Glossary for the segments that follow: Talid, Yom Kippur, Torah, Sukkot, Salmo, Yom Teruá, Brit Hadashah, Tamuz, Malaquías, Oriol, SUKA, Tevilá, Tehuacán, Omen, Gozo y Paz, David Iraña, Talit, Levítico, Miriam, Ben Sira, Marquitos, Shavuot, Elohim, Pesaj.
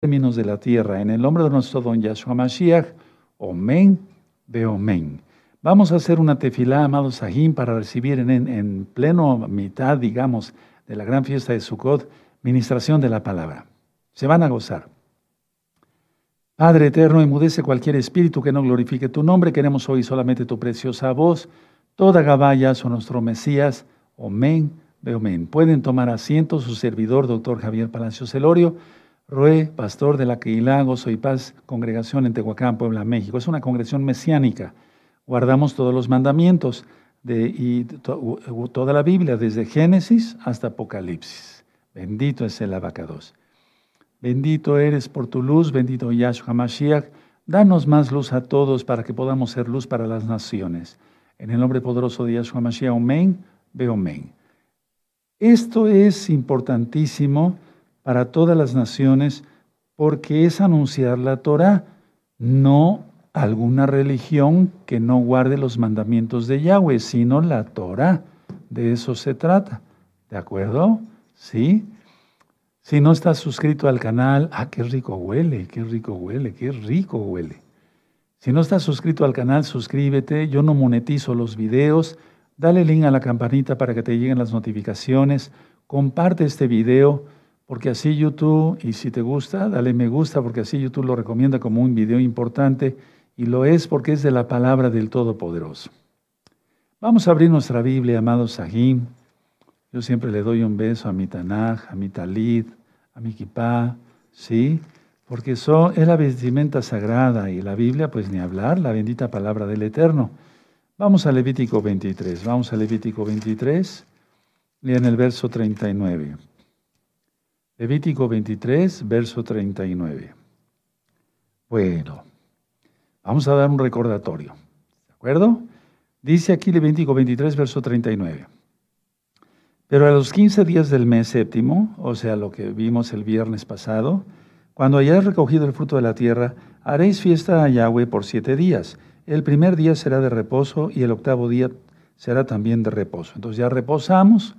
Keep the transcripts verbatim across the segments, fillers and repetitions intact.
términos de la tierra. En el nombre de nuestro don Yahshua Mashiach, Omen de Omen. Vamos a hacer una tefilá, amados Sahin, para recibir en, en pleno mitad, digamos, de la gran fiesta de Sukkot, ministración de la palabra. Se van a gozar. Padre eterno, enmudece cualquier espíritu que no glorifique tu nombre. Queremos oír solamente tu preciosa voz. Toda Gavá, Yahshua nuestro Mesías, Omen de Omen. Pueden tomar asiento su servidor, doctor Javier Palacios Celorio, Roe, pastor de la Quilago, Gozo y Paz, congregación en Tehuacán, Puebla, México. Es una congregación mesiánica. Guardamos todos los mandamientos de, y to, toda la Biblia, desde Génesis hasta Apocalipsis. Bendito es el Abacados. Bendito eres por tu luz, bendito Yahshua Mashiach. Danos más luz a todos para que podamos ser luz para las naciones. En el nombre poderoso de Yahshua Mashiach, Omen, ve Omen. Esto es importantísimo para todas las naciones, porque es anunciar la Torah, no alguna religión que no guarde los mandamientos de Yahweh, sino la Torah. De eso se trata, ¿de acuerdo? ¿Sí? Si no estás suscrito al canal, ¡ah, qué rico huele, qué rico huele, qué rico huele! Si no estás suscrito al canal, suscríbete, yo no monetizo los videos, dale link a la campanita para que te lleguen las notificaciones, comparte este video, porque así YouTube, y si te gusta, dale me gusta, porque así YouTube lo recomienda como un video importante, y lo es porque es de la palabra del Todopoderoso. Vamos a abrir nuestra Biblia, amados Sahin. Yo siempre le doy un beso a mi Tanaj, a mi Talid, a mi Kipá, ¿sí? Porque son, es la vestimenta sagrada, y la Biblia, pues ni hablar, la bendita palabra del Eterno. Vamos a Levítico veintitrés, vamos a Levítico veintitrés, lean el verso treinta y nueve. Levítico veintitrés, verso treinta y nueve. Bueno, vamos a dar un recordatorio, ¿de acuerdo? Dice aquí Levítico veintitrés, verso treinta y nueve. Pero a los quince días del mes séptimo, o sea, lo que vimos el viernes pasado, cuando hayáis recogido el fruto de la tierra, haréis fiesta a Yahweh por siete días. El primer día será de reposo y el octavo día será también de reposo. Entonces ya reposamos.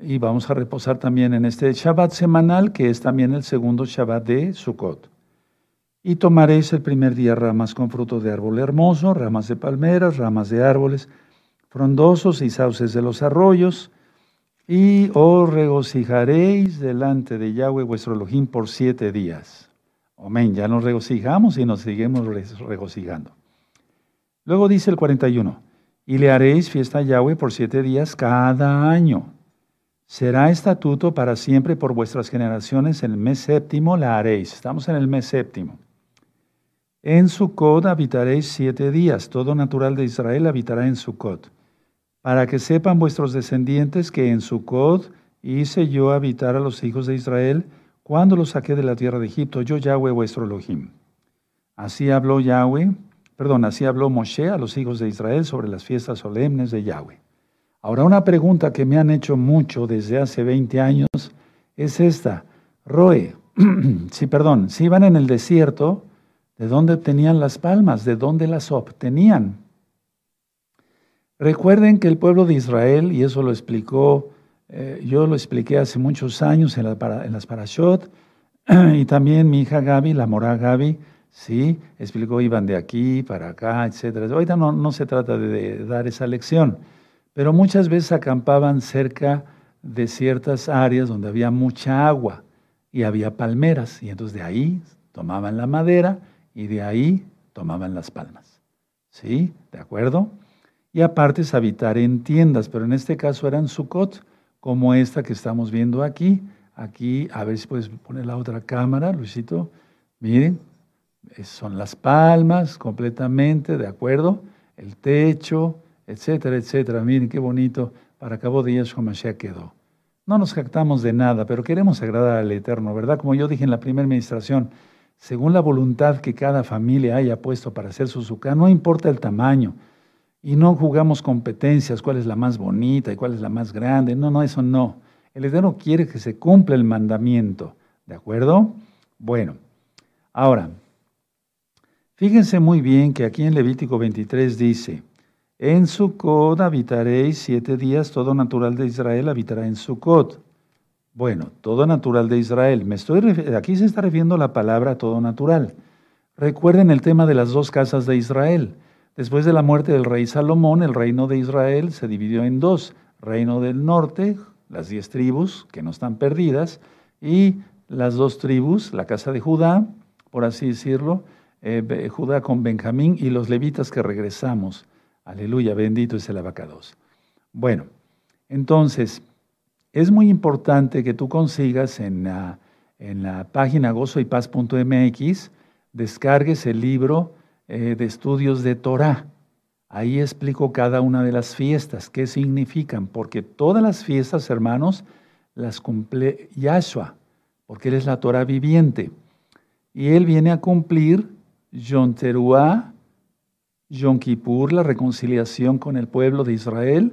Y vamos a reposar también en este Shabbat semanal, que es también el segundo Shabbat de Sukkot. Y tomaréis el primer día ramas con fruto de árbol hermoso, ramas de palmeras, ramas de árboles frondosos y sauces de los arroyos. Y os regocijaréis delante de Yahweh vuestro Elohim por siete días. Amén, ya nos regocijamos y nos seguimos regocijando. Luego dice el cuarenta y uno, y le haréis fiesta a Yahweh por siete días cada año. Será estatuto para siempre por vuestras generaciones, en el mes séptimo la haréis. Estamos en el mes séptimo. En Sukkot habitaréis siete días, todo natural de Israel habitará en Sukkot. Para que sepan vuestros descendientes que en Sukkot hice yo habitar a los hijos de Israel cuando los saqué de la tierra de Egipto, yo Yahweh vuestro Elohim. Así habló Yahweh, perdón, así habló Moshe a los hijos de Israel sobre las fiestas solemnes de Yahweh. Ahora, una pregunta que me han hecho mucho desde hace veinte años es esta. Roe, sí, perdón, si iban en el desierto, ¿de dónde obtenían las palmas? ¿De dónde las obtenían? Recuerden que el pueblo de Israel, y eso lo explicó, eh, yo lo expliqué hace muchos años en, la para, en las Parashot, y también mi hija Gaby, la morá Gaby, sí, explicó, iban de aquí para acá, etcétera. Ahorita no, no se trata de, de dar esa lección. Pero muchas veces acampaban cerca de ciertas áreas donde había mucha agua y había palmeras, y entonces de ahí tomaban la madera y de ahí tomaban las palmas. ¿Sí? ¿De acuerdo? Y aparte es habitar en tiendas, pero en este caso eran Sukkot, como esta que estamos viendo aquí. Aquí, a ver si puedes poner la otra cámara, Luisito. Miren, son las palmas completamente, ¿de acuerdo? El techo, etcétera, etcétera. Miren qué bonito, para cabo de Yahshua Mashiach quedó. No nos jactamos de nada, pero queremos agradar al Eterno, ¿verdad? Como yo dije en la primera administración, según la voluntad que cada familia haya puesto para hacer su SUKA, no importa el tamaño, y no jugamos competencias, cuál es la más bonita y cuál es la más grande, no, no, eso no. El Eterno quiere que se cumpla el mandamiento, ¿de acuerdo? Bueno, ahora, fíjense muy bien que aquí en Levítico veintitrés dice, en Sukkot habitaréis siete días, todo natural de Israel habitará en Sukkot. Bueno, todo natural de Israel. Me estoy aquí se está refiriendo la palabra todo natural. Recuerden el tema de las dos casas de Israel. Después de la muerte del rey Salomón, el reino de Israel se dividió en dos. Reino del norte, las diez tribus que no están perdidas, y las dos tribus, la casa de Judá, por así decirlo, eh, Judá con Benjamín y los levitas que regresamos. Aleluya, bendito es el Abacados. Bueno, entonces, es muy importante que tú consigas en la, en la página gozo y paz punto m x, descargues el libro eh, de estudios de Torah. Ahí explico cada una de las fiestas, qué significan, porque todas las fiestas, hermanos, las cumple Yahshua, porque Él es la Torah viviente. Y Él viene a cumplir Yom Teruá, Yom Kippur, la reconciliación con el pueblo de Israel,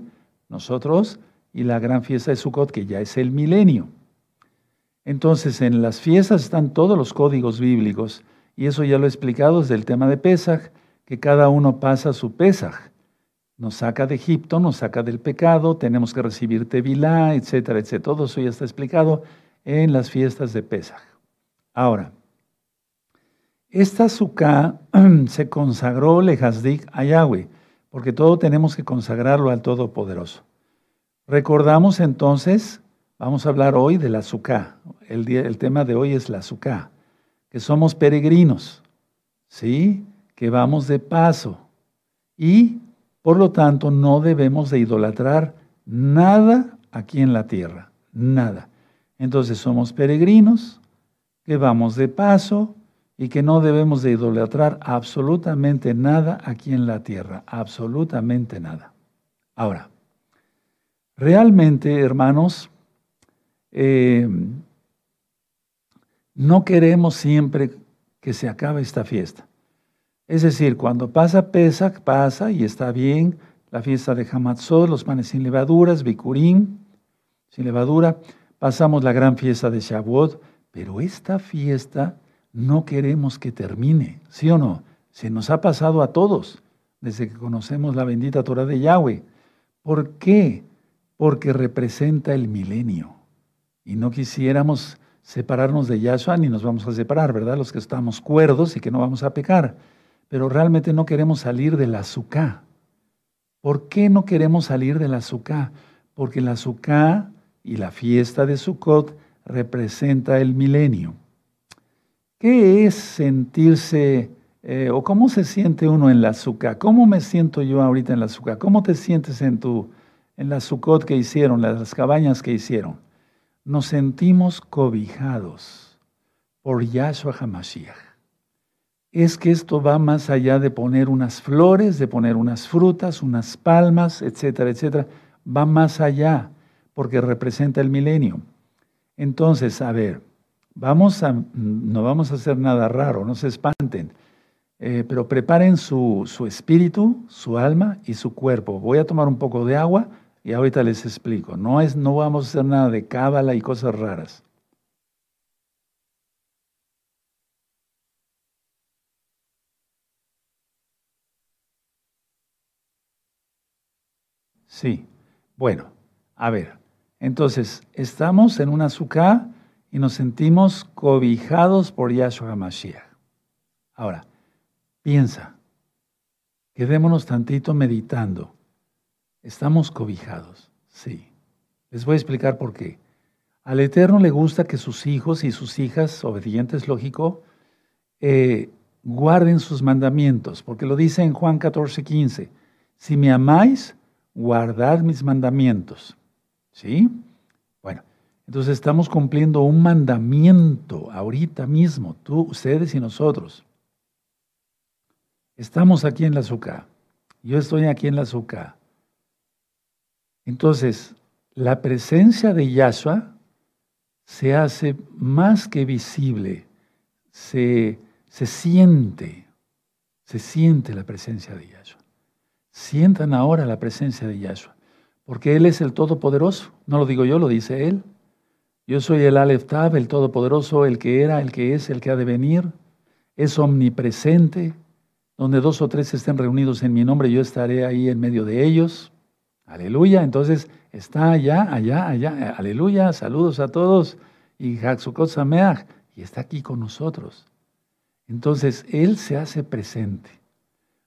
nosotros, y la gran fiesta de Sukkot, que ya es el milenio. Entonces, en las fiestas están todos los códigos bíblicos, y eso ya lo he explicado desde el tema de Pesaj, que cada uno pasa su Pesaj. Nos saca de Egipto, nos saca del pecado, tenemos que recibir Tevilá, etcétera, etcétera. Todo eso ya está explicado en las fiestas de Pesaj. Ahora, esta suká se consagró lejasdik a Yahweh, porque todo tenemos que consagrarlo al Todopoderoso. Recordamos entonces, vamos a hablar hoy de la suká. El, día, el tema de hoy es la suká, que somos peregrinos, ¿sí? Que vamos de paso y por lo tanto no debemos de idolatrar nada aquí en la tierra, nada. Entonces somos peregrinos, que vamos de paso y que no debemos de idolatrar absolutamente nada aquí en la tierra, absolutamente nada. Ahora, realmente, hermanos, eh, no queremos siempre que se acabe esta fiesta. Es decir, cuando pasa Pesaj, pasa y está bien, la fiesta de Hamatzot, los panes sin levaduras, Bikurim, sin levadura, pasamos la gran fiesta de Shavuot, pero esta fiesta no queremos que termine, ¿sí o no? Se nos ha pasado a todos, desde que conocemos la bendita Torah de Yahweh. ¿Por qué? Porque representa el milenio. Y no quisiéramos separarnos de Yahshua, ni nos vamos a separar, ¿verdad? Los que estamos cuerdos y que no vamos a pecar. Pero realmente no queremos salir de la suká. ¿Por qué no queremos salir de la suká? Porque la suká y la fiesta de Sukkot representa el milenio. ¿Qué es sentirse, eh, o cómo se siente uno en la suká? ¿Cómo me siento yo ahorita en la suká? ¿Cómo te sientes en tu... en la Sukkot que hicieron, las cabañas que hicieron? Nos sentimos cobijados por Yahshua Hamashiach. Es que esto va más allá de poner unas flores, de poner unas frutas, unas palmas, etcétera, etcétera. Va más allá, porque representa el milenio. Entonces, a ver, vamos a, no vamos a hacer nada raro, no se espanten. Eh, pero preparen su, su espíritu, su alma y su cuerpo. Voy a tomar un poco de agua y ahorita les explico. No, es, no vamos a hacer nada de cábala y cosas raras. Sí, bueno, a ver. Entonces, estamos en una suká y nos sentimos cobijados por Yahshua Mashiach. Ahora, piensa, quedémonos tantito meditando. Estamos cobijados, sí. Les voy a explicar por qué. Al Eterno le gusta que sus hijos y sus hijas, obedientes, lógico, eh, guarden sus mandamientos, porque lo dice en Juan catorce, quince. Si me amáis, guardad mis mandamientos. ¿Sí? Bueno, entonces estamos cumpliendo un mandamiento ahorita mismo, tú, ustedes y nosotros. Estamos aquí en la suká. Yo estoy aquí en la suká. Entonces, la presencia de Yahshua se hace más que visible. Se, se siente. Se siente la presencia de Yahshua. Sientan ahora la presencia de Yahshua. Porque Él es el Todopoderoso. No lo digo yo, lo dice Él. Yo soy el Aleph Tav, el Todopoderoso, el que era, el que es, el que ha de venir. Es omnipresente. Donde dos o tres estén reunidos en mi nombre, yo estaré ahí en medio de ellos. Aleluya. Entonces, está allá, allá, allá. Aleluya, saludos a todos. Y Hatsukot Sameach, y está aquí con nosotros. Entonces, Él se hace presente.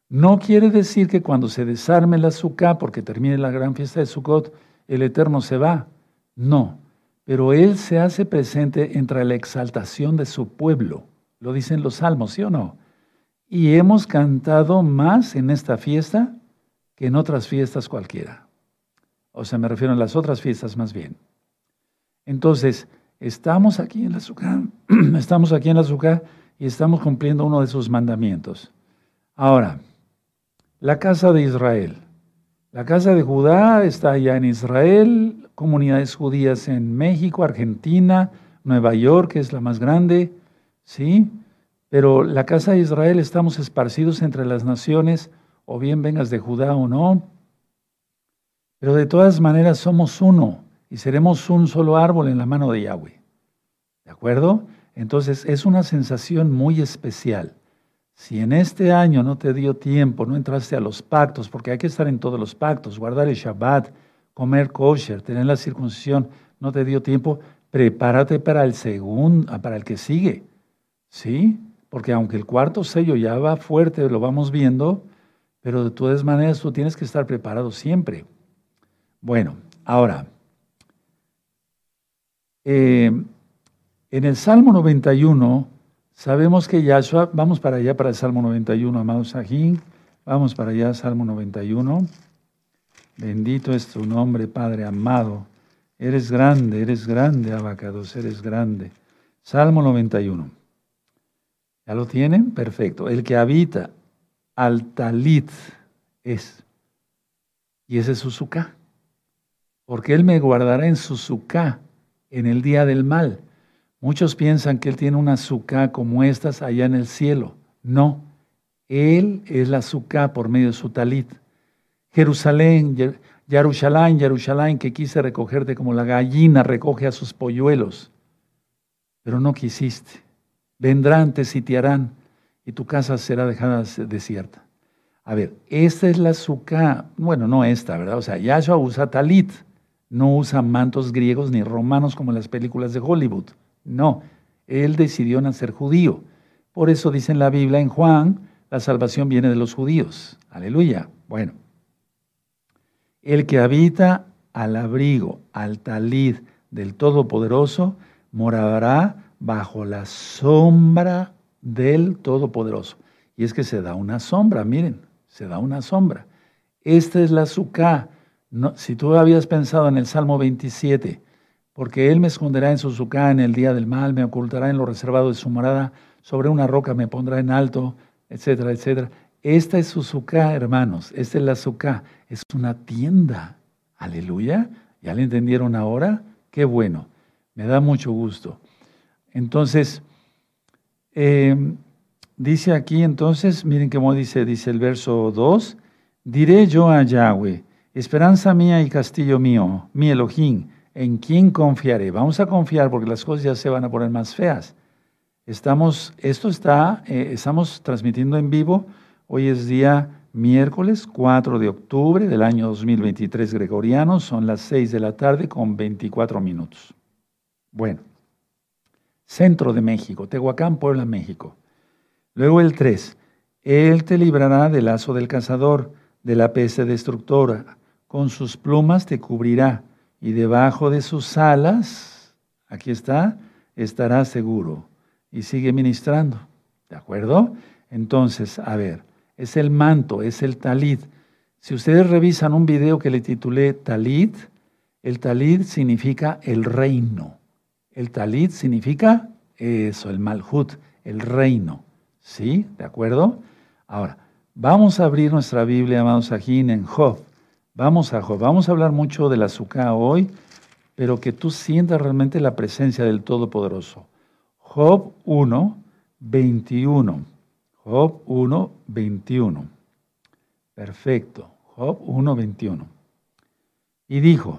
No quiere decir que cuando se desarme la Sukkah, porque termine la gran fiesta de Sukkot, el Eterno se va. No, pero Él se hace presente entre la exaltación de su pueblo. Lo dicen los salmos, ¿sí o no? Y hemos cantado más en esta fiesta que en otras fiestas cualquiera. O sea, me refiero a las otras fiestas más bien. Entonces, estamos aquí en la Sukkah, estamos aquí en la Sukkah y estamos cumpliendo uno de sus mandamientos. Ahora, la casa de Israel. La casa de Judá está allá en Israel, comunidades judías en México, Argentina, Nueva York, que es la más grande, ¿sí? Pero la casa de Israel estamos esparcidos entre las naciones, o bien vengas de Judá o no. Pero de todas maneras somos uno y seremos un solo árbol en la mano de Yahweh. ¿De acuerdo? Entonces es una sensación muy especial. Si en este año no te dio tiempo, no entraste a los pactos, porque hay que estar en todos los pactos, guardar el Shabbat, comer kosher, tener la circuncisión, no te dio tiempo, prepárate para el segundo, para el que sigue, ¿sí? Porque aunque el cuarto sello ya va fuerte, lo vamos viendo, pero de todas maneras tú tienes que estar preparado siempre. Bueno, ahora, eh, en el Salmo noventa y uno, sabemos que Yahshua, vamos para allá para el Salmo noventa y uno, amados Sahin, vamos para allá, Salmo noventa y uno. Bendito es tu nombre, Padre amado. Eres grande, eres grande, Abacados, eres grande. Salmo noventa y uno. ¿Ya lo tienen? Perfecto. El que habita al Talid es. Y ese es su Sukkah. Porque Él me guardará en su Sukkah, en el día del mal. Muchos piensan que Él tiene una Sukkah como estas allá en el cielo. No. Él es la Sukkah por medio de su Talid. Jerusalén, Yerushalayim, Yerushalayim, que quise recogerte como la gallina recoge a sus polluelos. Pero no quisiste. Vendrán, te sitiarán, y tu casa será dejada desierta. A ver, esta es la Sukkah, bueno, no esta, ¿verdad? O sea, Yahshua usa talit, no usa mantos griegos ni romanos como en las películas de Hollywood. No, él decidió nacer judío. Por eso dice en la Biblia, en Juan, la salvación viene de los judíos. Aleluya. Bueno, el que habita al abrigo, al talit del Todopoderoso, morará bajo la sombra del Todopoderoso. Y es que se da una sombra, miren, se da una sombra. Esta es la Sukkah. No, si tú habías pensado en el Salmo veintisiete, porque Él me esconderá en su Sukkah en el día del mal, me ocultará en lo reservado de su morada, sobre una roca me pondrá en alto, etcétera, etcétera. Esta es su Sukkah, hermanos, esta es la Sukkah. Es una tienda. Aleluya. ¿Ya le entendieron ahora? Qué bueno. Me da mucho gusto. Entonces, eh, dice aquí entonces, miren cómo dice, dice el verso dos, diré yo a Yahweh, esperanza mía y castillo mío, mi Elohim, ¿en quién confiaré? Vamos a confiar porque las cosas ya se van a poner más feas. Estamos, esto está, eh, estamos transmitiendo en vivo, hoy es día miércoles cuatro de octubre del año dos mil veintitrés gregoriano, son las seis de la tarde con veinticuatro minutos. Bueno. Centro de México, Tehuacán, Puebla, México. Luego el tres. Él te librará del lazo del cazador, de la peste destructora. Con sus plumas te cubrirá, y debajo de sus alas, aquí está, estarás seguro. Y sigue ministrando. ¿De acuerdo? Entonces, a ver, es el manto, es el talit. Si ustedes revisan un video que le titulé Talit, el talit significa el reino. El talit significa eso, el malhut, el reino. ¿Sí? ¿De acuerdo? Ahora, vamos a abrir nuestra Biblia, amados Sahin, en Job. Vamos a Job. Vamos a hablar mucho de la Sukkah hoy, pero que tú sientas realmente la presencia del Todopoderoso. Job uno, veintiuno. Job uno, veintiuno. Perfecto. Job uno, veintiuno. Y dijo...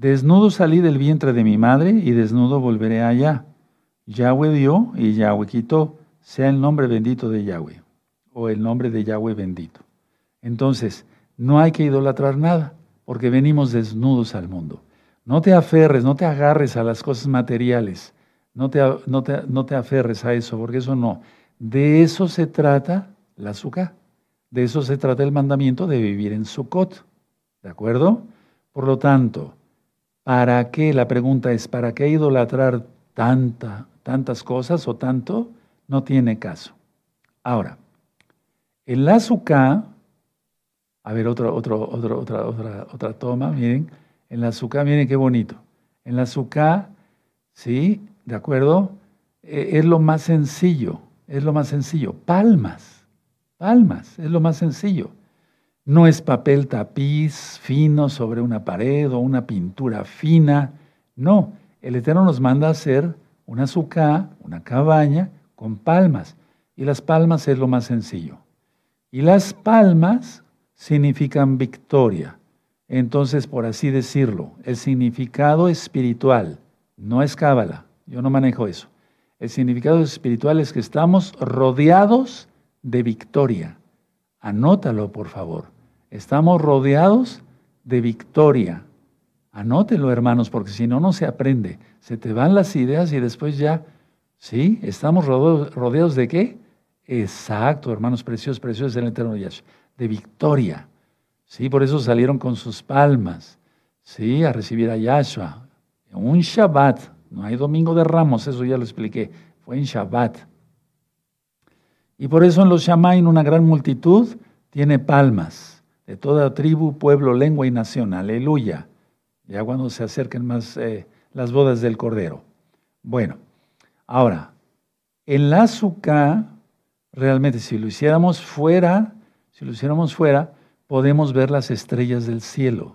Desnudo salí del vientre de mi madre, y desnudo volveré allá. Yahweh dio, y Yahweh quitó. Sea el nombre bendito de Yahweh, o el nombre de Yahweh bendito. Entonces, no hay que idolatrar nada. porque venimos desnudos al mundo. No te aferres, no te agarres a las cosas materiales, no te, no te, no te aferres a eso, porque eso no. De eso se trata la SUKA, de eso se trata el mandamiento de vivir en Sukkot, ¿de acuerdo? Por lo tanto, ¿para qué? La pregunta es, ¿para qué idolatrar tanta, tantas cosas o tanto? No tiene caso. Ahora, en la SUKA, a ver, otro, otro, otro, otra, otra, otra toma, miren, en la SUKA, miren qué bonito. En la SUKA, ¿sí? ¿De acuerdo? Eh, es lo más sencillo, es lo más sencillo. Palmas, palmas, es lo más sencillo. No es papel tapiz fino sobre una pared o una pintura fina. No, el Eterno nos manda a hacer una suká, una cabaña con palmas. Y las palmas es lo más sencillo. Y las palmas significan victoria. Entonces, por así decirlo, el significado espiritual no es cábala. Yo no manejo eso. El significado espiritual es que estamos rodeados de victoria. Anótalo, por favor. Estamos rodeados de victoria. Anótelo, hermanos, porque si no, no se aprende. Se te van las ideas y después ya, ¿sí? ¿Estamos rodeados de qué? Exacto, hermanos preciosos, preciosos del Eterno Yahshua. De victoria. Sí, por eso salieron con sus palmas, sí, a recibir a Yahshua. Un Shabbat, no hay domingo de ramos, eso ya lo expliqué. Fue en Shabbat. Y por eso en los Shamaim una gran multitud tiene palmas. De toda tribu, pueblo, lengua y nación. Aleluya. Ya cuando se acerquen más eh, las bodas del Cordero. Bueno, ahora, en la SUKA, realmente si lo hiciéramos fuera, si lo hiciéramos fuera, podemos ver las estrellas del cielo.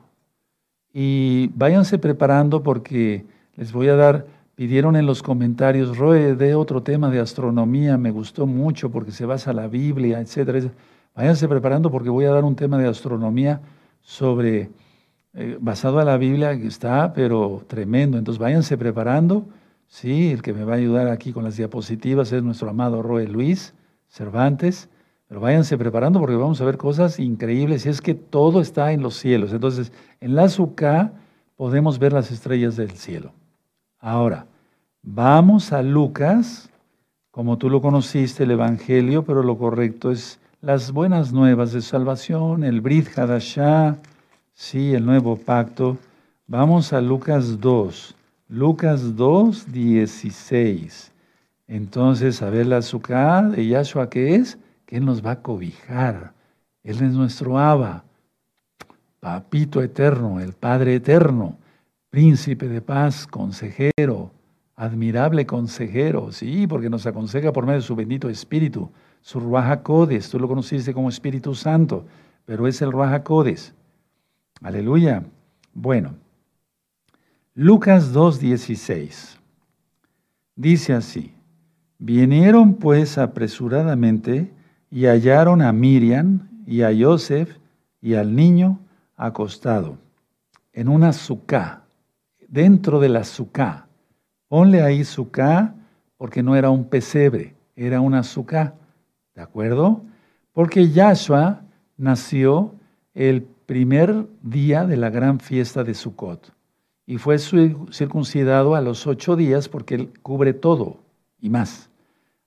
Y váyanse preparando porque les voy a dar, pidieron en los comentarios, Roe, de otro tema de astronomía, me gustó mucho porque se basa en la Biblia, etcétera, etcétera. Váyanse preparando porque voy a dar un tema de astronomía sobre, eh, basado en la Biblia, que está, pero tremendo. Entonces, váyanse preparando. Sí, el que me va a ayudar aquí con las diapositivas es nuestro amado Roe Luis Cervantes. Pero váyanse preparando porque vamos a ver cosas increíbles. Y es que todo está en los cielos. Entonces, en la SUKA podemos ver las estrellas del cielo. Ahora, vamos a Lucas. Como tú lo conociste, el Evangelio, pero lo correcto es las buenas nuevas de salvación, el Brit Hadashah, sí, el nuevo pacto. Vamos a Lucas dos, Lucas dos, dieciséis. Entonces, a ver la SUKA de Yahshua, ¿qué es? Que Él nos va a cobijar. Él es nuestro Abba, Papito Eterno, el Padre Eterno, Príncipe de Paz, Consejero, Admirable Consejero, sí, porque nos aconseja por medio de su bendito Espíritu. Su Ruaja Codes, tú lo conociste como Espíritu Santo, pero es el Ruaja Codes. Aleluya. Bueno, Lucas dos dieciséis dice así: vinieron pues apresuradamente y hallaron a Miriam y a Joseph y al niño acostado en una suká, dentro de la suká. Ponle ahí suká porque no era un pesebre, era una suká. ¿De acuerdo? Porque Yahshua nació el primer día de la gran fiesta de Sukkot y fue circuncidado a los ocho días porque él cubre todo y más.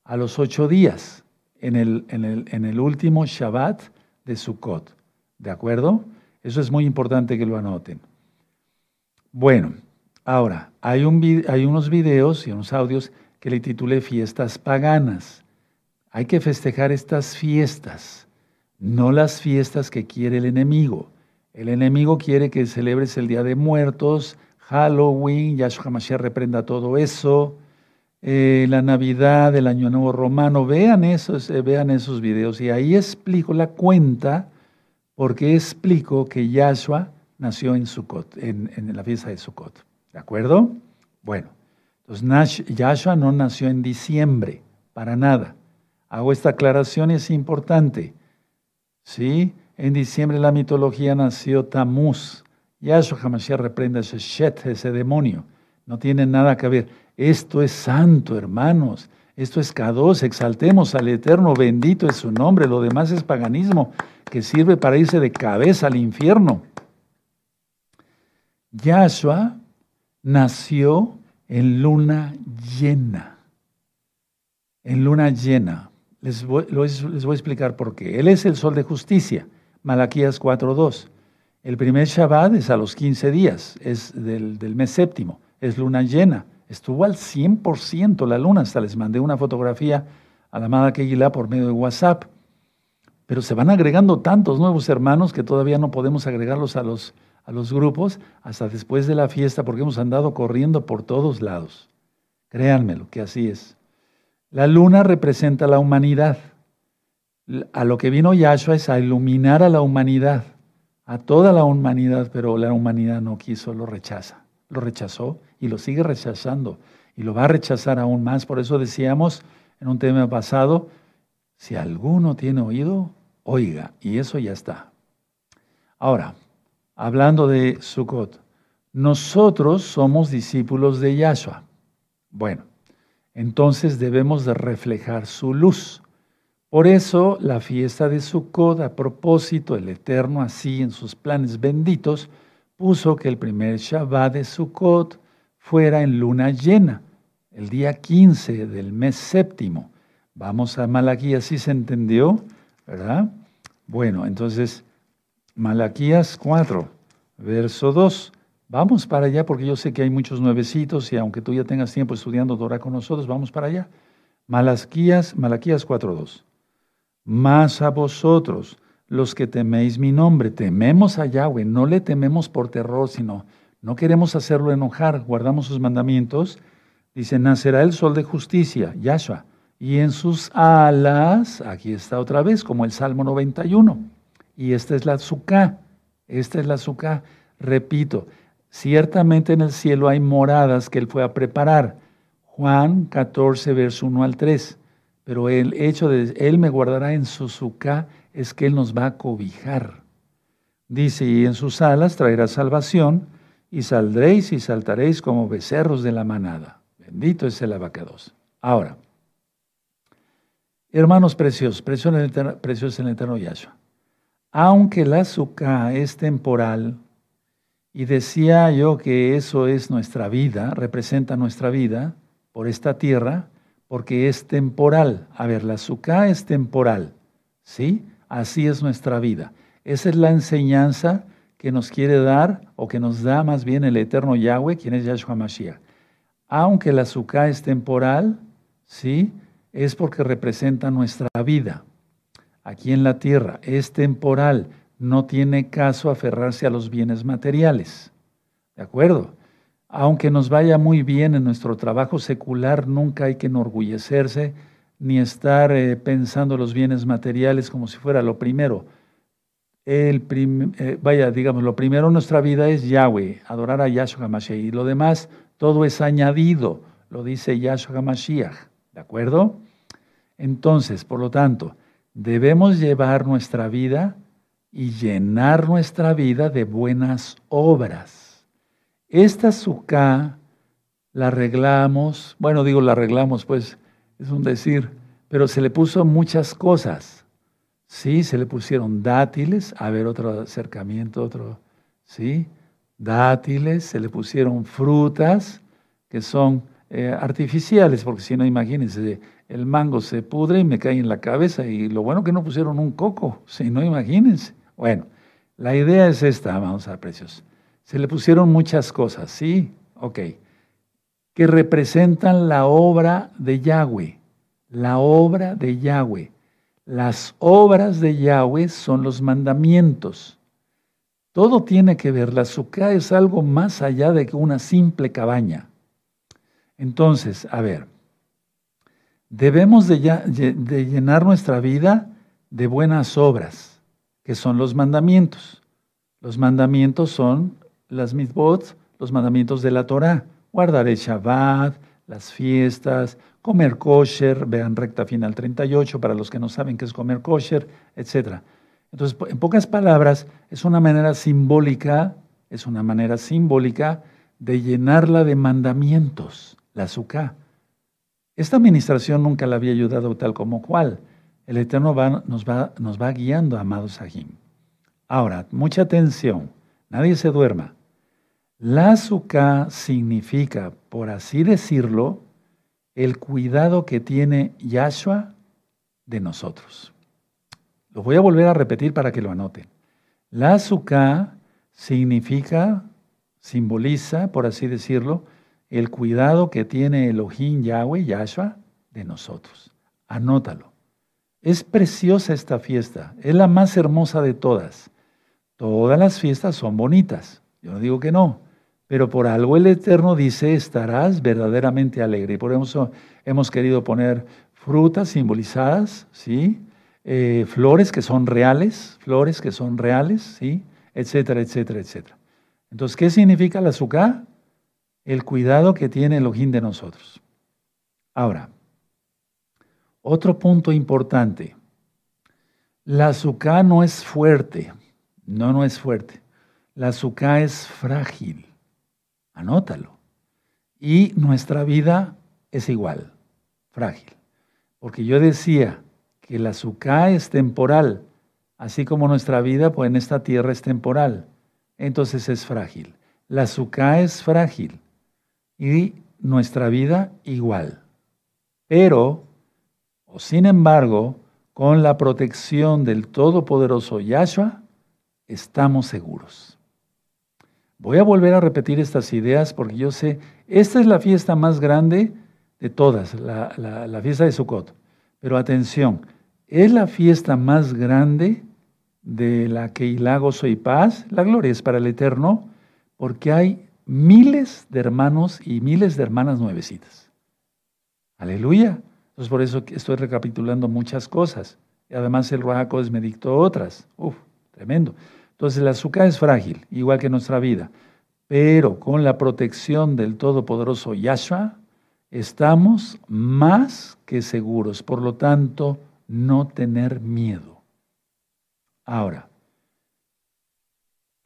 A los ocho días, en el, en el, en el último Shabbat de Sukkot. ¿De acuerdo? Eso es muy importante que lo anoten. Bueno, ahora, hay, un, hay unos videos y unos audios que le titulé Fiestas Paganas. Hay que festejar estas fiestas, no las fiestas que quiere el enemigo. El enemigo quiere que celebres el Día de Muertos, Halloween, Yahshua Mashiach reprenda todo eso, eh, la Navidad, el Año Nuevo Romano. Vean esos, eh, vean esos videos y ahí explico la cuenta porque explico que Yahshua nació en Sukkot, en, en la fiesta de Sukkot. ¿De acuerdo? Bueno, entonces Yahshua no nació en diciembre, para nada. Hago esta aclaración y es importante. ¿Sí? En diciembre la mitología nació Tamuz. Yahshua Hamashiach reprenda ese Shet, ese demonio. No tiene nada que ver. Esto es santo, hermanos. Esto es Kadosh. Exaltemos al Eterno. Bendito es su nombre. Lo demás es paganismo que sirve para irse de cabeza al infierno. Yahshua nació en luna llena. En luna llena. Les voy, les voy a explicar por qué. Él es el sol de justicia. Malaquías cuatro dos. El primer Shabbat es a los quince días, es del, del mes séptimo, es luna llena. Estuvo al cien por ciento la luna, hasta les mandé una fotografía a la amada Tevilá por medio de WhatsApp. Pero se van agregando tantos nuevos hermanos que todavía no podemos agregarlos a los, a los grupos hasta después de la fiesta, porque hemos andado corriendo por todos lados. Créanmelo, que así es. La luna representa a la humanidad. A lo que vino Yahshua es a iluminar a la humanidad. A toda la humanidad, pero la humanidad no quiso, lo rechaza. Lo rechazó y lo sigue rechazando. Y lo va a rechazar aún más. Por eso decíamos en un tema pasado, si alguno tiene oído, oiga. Y eso ya está. Ahora, hablando de Sukkot, nosotros somos discípulos de Yahshua. Bueno, entonces debemos de reflejar su luz. Por eso la fiesta de Sukkot, a propósito, el Eterno así en sus planes benditos, puso que el primer Shabbat de Sukkot fuera en luna llena, el día quince del mes séptimo. Vamos a Malaquías, ¿sí se entendió? ¿Verdad? Bueno, entonces, Malaquías cuatro, verso dos. Vamos para allá, porque yo sé que hay muchos nuevecitos, y aunque tú ya tengas tiempo estudiando Torah con nosotros, vamos para allá. Malaquías, Malaquías cuatro dos. Mas a vosotros, los que teméis mi nombre, tememos a Yahweh, no le tememos por terror, sino no queremos hacerlo enojar, guardamos sus mandamientos. Dice, nacerá el sol de justicia, Yahshua, y en sus alas, aquí está otra vez, como el Salmo noventa y uno, y esta es la SUKA, esta es la SUKA, repito, ciertamente en el cielo hay moradas que él fue a preparar, Juan catorce, verso uno al tres. Pero el hecho de Él me guardará en su SUKA es que Él nos va a cobijar. Dice, y en sus alas traerá salvación, y saldréis y saltaréis como becerros de la manada. Bendito es el Abacados. Ahora, hermanos preciosos, preciosos en el eterno, preciosos en el eterno Yahshua. Aunque la SUKA es temporal, y decía yo que eso es nuestra vida, representa nuestra vida por esta tierra, porque es temporal. A ver, la SUKA es temporal, ¿sí? Así es nuestra vida. Esa es la enseñanza que nos quiere dar, o que nos da más bien el eterno Yahweh, quien es Yahshua Mashiach. Aunque la SUKA es temporal, ¿sí? Es porque representa nuestra vida. Aquí en la tierra es temporal. No tiene caso aferrarse a los bienes materiales. ¿De acuerdo? Aunque nos vaya muy bien en nuestro trabajo secular, nunca hay que enorgullecerse ni estar eh, pensando los bienes materiales como si fuera lo primero. El prim eh, vaya, digamos, lo primero en nuestra vida es Yahweh, adorar a Yahshua Mashiach. Y lo demás, todo es añadido, lo dice Yahshua Mashiach. ¿De acuerdo? Entonces, por lo tanto, debemos llevar nuestra vida y llenar nuestra vida de buenas obras. Esta SUKA la arreglamos, bueno digo la arreglamos pues, es un decir, pero se le puso muchas cosas, sí, se le pusieron dátiles, a ver otro acercamiento, otro, sí, dátiles, se le pusieron frutas que son eh, artificiales, porque si no imagínense, el mango se pudre y me cae en la cabeza, y lo bueno que no pusieron un coco, si no imagínense. Bueno, la idea es esta, vamos a precios. Se le pusieron muchas cosas, ¿sí? Ok. Que representan la obra de Yahweh. La obra de Yahweh. Las obras de Yahweh son los mandamientos. Todo tiene que ver. La SUKA es algo más allá de una simple cabaña. Entonces, a ver. Debemos de, de llenar nuestra vida de buenas obras, que son los mandamientos. Los mandamientos son las mitzvot, los mandamientos de la Torah, guardar el Shabbat, las fiestas, comer kosher, vean recta final treinta y ocho para los que no saben qué es comer kosher, etcétera. Entonces, en pocas palabras, es una manera simbólica, es una manera simbólica de llenarla de mandamientos, la SUKA. Esta administración nunca la había ayudado tal como cual. El Eterno va, nos, va, nos va guiando, amados Sahin. Ahora, mucha atención. Nadie se duerma. La SUKA significa, por así decirlo, el cuidado que tiene Yahshua de nosotros. Los voy a volver a repetir para que lo anoten. La SUKA significa, simboliza, por así decirlo, el cuidado que tiene Elohim, Yahweh, Yahshua, de nosotros. Anótalo. Es preciosa esta fiesta, es la más hermosa de todas. Todas las fiestas son bonitas, yo no digo que no, pero por algo el Eterno dice, estarás verdaderamente alegre. Y por eso hemos querido poner frutas simbolizadas, ¿sí? Eh, flores que son reales, flores que son reales, ¿sí? Etcétera, etcétera, etcétera. Entonces, ¿qué significa la SUKA? El cuidado que tiene Elohim de nosotros. Ahora, otro punto importante. La SUKA no es fuerte. No, no es fuerte. La SUKA es frágil. Anótalo. Y nuestra vida es igual, frágil. Porque yo decía que la SUKA es temporal, así como nuestra vida pues, en esta tierra es temporal. Entonces es frágil. La SUKA es frágil. Y nuestra vida igual. Pero, o sin embargo, con la protección del Todopoderoso Yahshua, estamos seguros. Voy a volver a repetir estas ideas porque yo sé, esta es la fiesta más grande de todas, la, la, la fiesta de Sukkot. Pero atención, es la fiesta más grande de la Tevilá, Gozo y Paz. La gloria es para el Eterno porque hay miles de hermanos y miles de hermanas nuevecitas. Aleluya. Entonces por eso estoy recapitulando muchas cosas. Y además el Ruaja Codes me dictó otras. Uf, tremendo. Entonces la SUKA es frágil, igual que nuestra vida, pero con la protección del Todopoderoso Yahshua estamos más que seguros. Por lo tanto, no tener miedo. Ahora,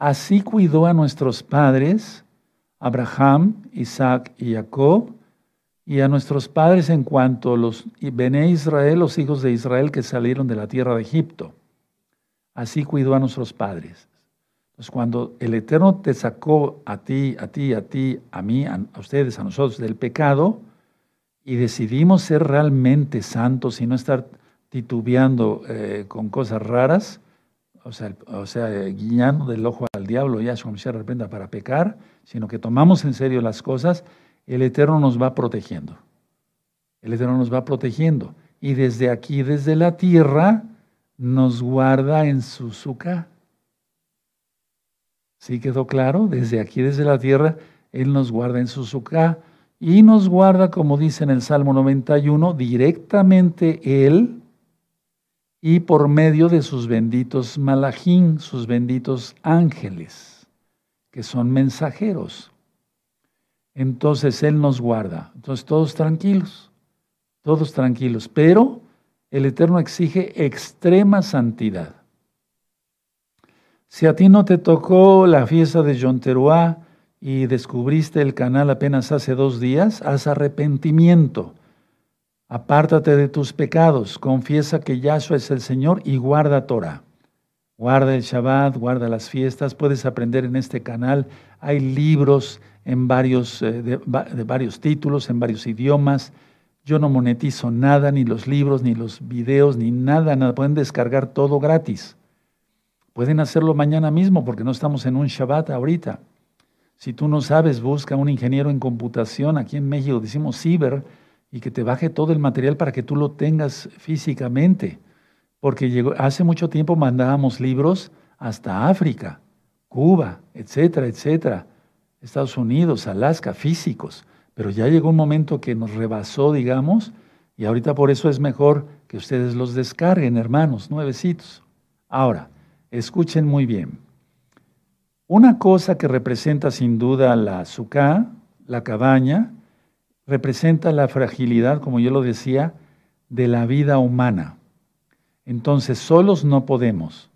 así cuidó a nuestros padres, Abraham, Isaac y Jacob, y a nuestros padres en cuanto los Bene Israel, los hijos de Israel que salieron de la tierra de Egipto. Así cuidó a nuestros padres. Entonces, cuando el Eterno te sacó a ti, a ti, a ti, a mí, a, a ustedes, a nosotros del pecado y decidimos ser realmente santos y no estar titubeando eh, con cosas raras, o sea, o sea eh, guiñando del ojo al diablo, Yahshua Mashiach reprenda para pecar, sino que tomamos en serio las cosas, el Eterno nos va protegiendo. El Eterno nos va protegiendo. Y desde aquí, desde la tierra, nos guarda en su SUKA. ¿Sí quedó claro? Desde aquí, desde la tierra, Él nos guarda en su SUKA y nos guarda, como dice en el Salmo noventa y uno, directamente Él y por medio de sus benditos malajín, sus benditos ángeles, que son mensajeros. Entonces Él nos guarda. Entonces todos tranquilos, todos tranquilos, pero el Eterno exige extrema santidad. Si a ti no te tocó la fiesta de Yom Teruá y descubriste el canal apenas hace dos días, haz arrepentimiento. Apártate de tus pecados, confiesa que Yahshua es el Señor y guarda Torah. Guarda el Shabbat, guarda las fiestas, puedes aprender en este canal. Hay libros en varios, de, de varios títulos, en varios idiomas. Yo no monetizo nada, ni los libros, ni los videos, ni nada, nada. Pueden descargar todo gratis. Pueden hacerlo mañana mismo porque no estamos en un Shabbat ahorita. Si tú no sabes, busca un ingeniero en computación. Aquí en México decimos ciber y que te baje todo el material para que tú lo tengas físicamente. Porque llegó, hace mucho tiempo mandábamos libros hasta África, Cuba, etcétera, etcétera. Estados Unidos, Alaska, físicos. Pero ya llegó un momento que nos rebasó, digamos, y ahorita por eso es mejor que ustedes los descarguen, hermanos, nuevecitos. Ahora, escuchen muy bien. Una cosa que representa sin duda la SUKA, la cabaña, representa la fragilidad, como yo lo decía, de la vida humana. Entonces, solos no podemos.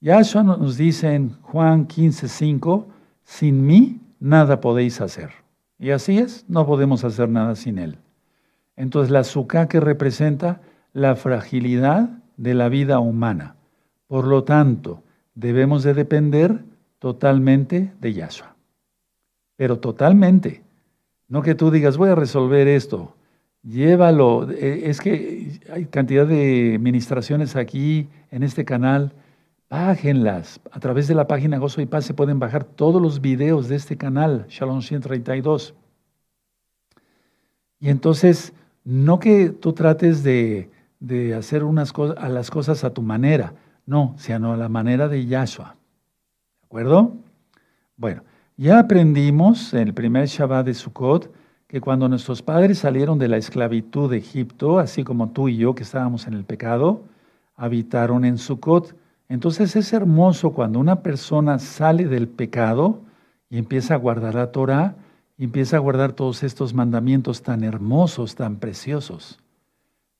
Yahshua nos dice en Juan quince, cinco, sin mí nada podéis hacer. Y así es, no podemos hacer nada sin Él. Entonces la SUKA que representa la fragilidad de la vida humana. Por lo tanto, debemos de depender totalmente de Yahshua. pero totalmente. No que tú digas, voy a resolver esto, llévalo. Es que hay cantidad de ministraciones aquí, en este canal, bájenlas. A través de la página Gozo y Paz se pueden bajar todos los videos de este canal, Shalom ciento treinta y dos. Y entonces, no que tú trates de, de hacer unas cosas, a las cosas a tu manera, no, sino a la manera de Yahshua. ¿De acuerdo? Bueno, ya aprendimos en el primer Shabbat de Sukkot que cuando nuestros padres salieron de la esclavitud de Egipto, así como tú y yo que estábamos en el pecado, habitaron en Sukkot. Entonces es hermoso cuando una persona sale del pecado y empieza a guardar la Torah, y empieza a guardar todos estos mandamientos tan hermosos, tan preciosos.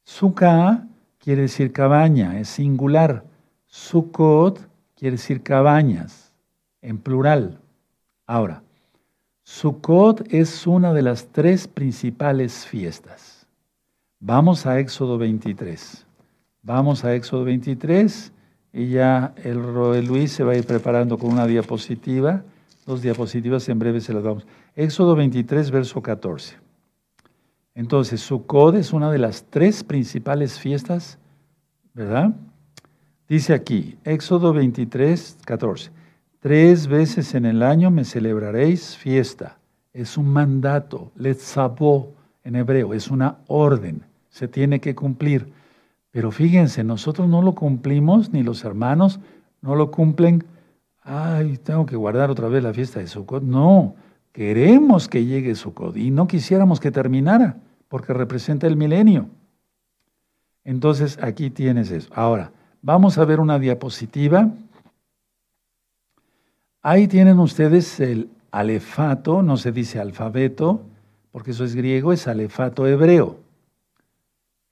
SUKA quiere decir cabaña, es singular. Sukkot quiere decir cabañas, en plural. Ahora, Sukkot es una de las tres principales fiestas. Vamos a Éxodo veintitrés. Vamos a Éxodo veintitrés y ya el Roel Luis se va a ir preparando con una diapositiva. Dos diapositivas en breve se las damos. Éxodo veintitrés, verso catorce. Entonces, Sukkot es una de las tres principales fiestas, ¿verdad? Dice aquí, Éxodo veintitrés, catorce. Tres veces en el año me celebraréis fiesta. Es un mandato, letzavó en hebreo, es una orden, se tiene que cumplir. Pero fíjense, nosotros no lo cumplimos, ni los hermanos no lo cumplen. Ay, tengo que guardar otra vez la fiesta de Sukkot. No, queremos que llegue Sukkot y no quisiéramos que terminara, porque representa el milenio. Entonces, aquí tienes eso. Ahora, vamos a ver una diapositiva. Ahí tienen ustedes el alefato, no se dice alfabeto, porque eso es griego, es alefato hebreo.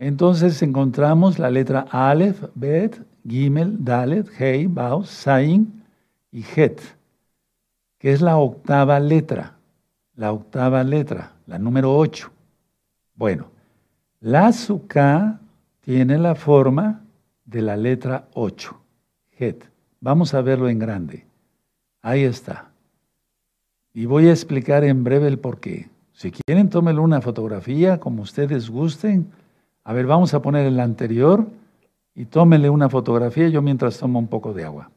Entonces, encontramos la letra Aleph, Bet, Gimel, Dalet, Hei, Baus, Sahin, y Het, que es la octava letra, la octava letra, la número ocho. Bueno, la SUKA tiene la forma de la letra ocho, Het. Vamos a verlo en grande. Ahí está. Y voy a explicar en breve el porqué. Si quieren, tómenle una fotografía, como ustedes gusten. A ver, vamos a poner el anterior y tómenle una fotografía, yo mientras tomo un poco de agua.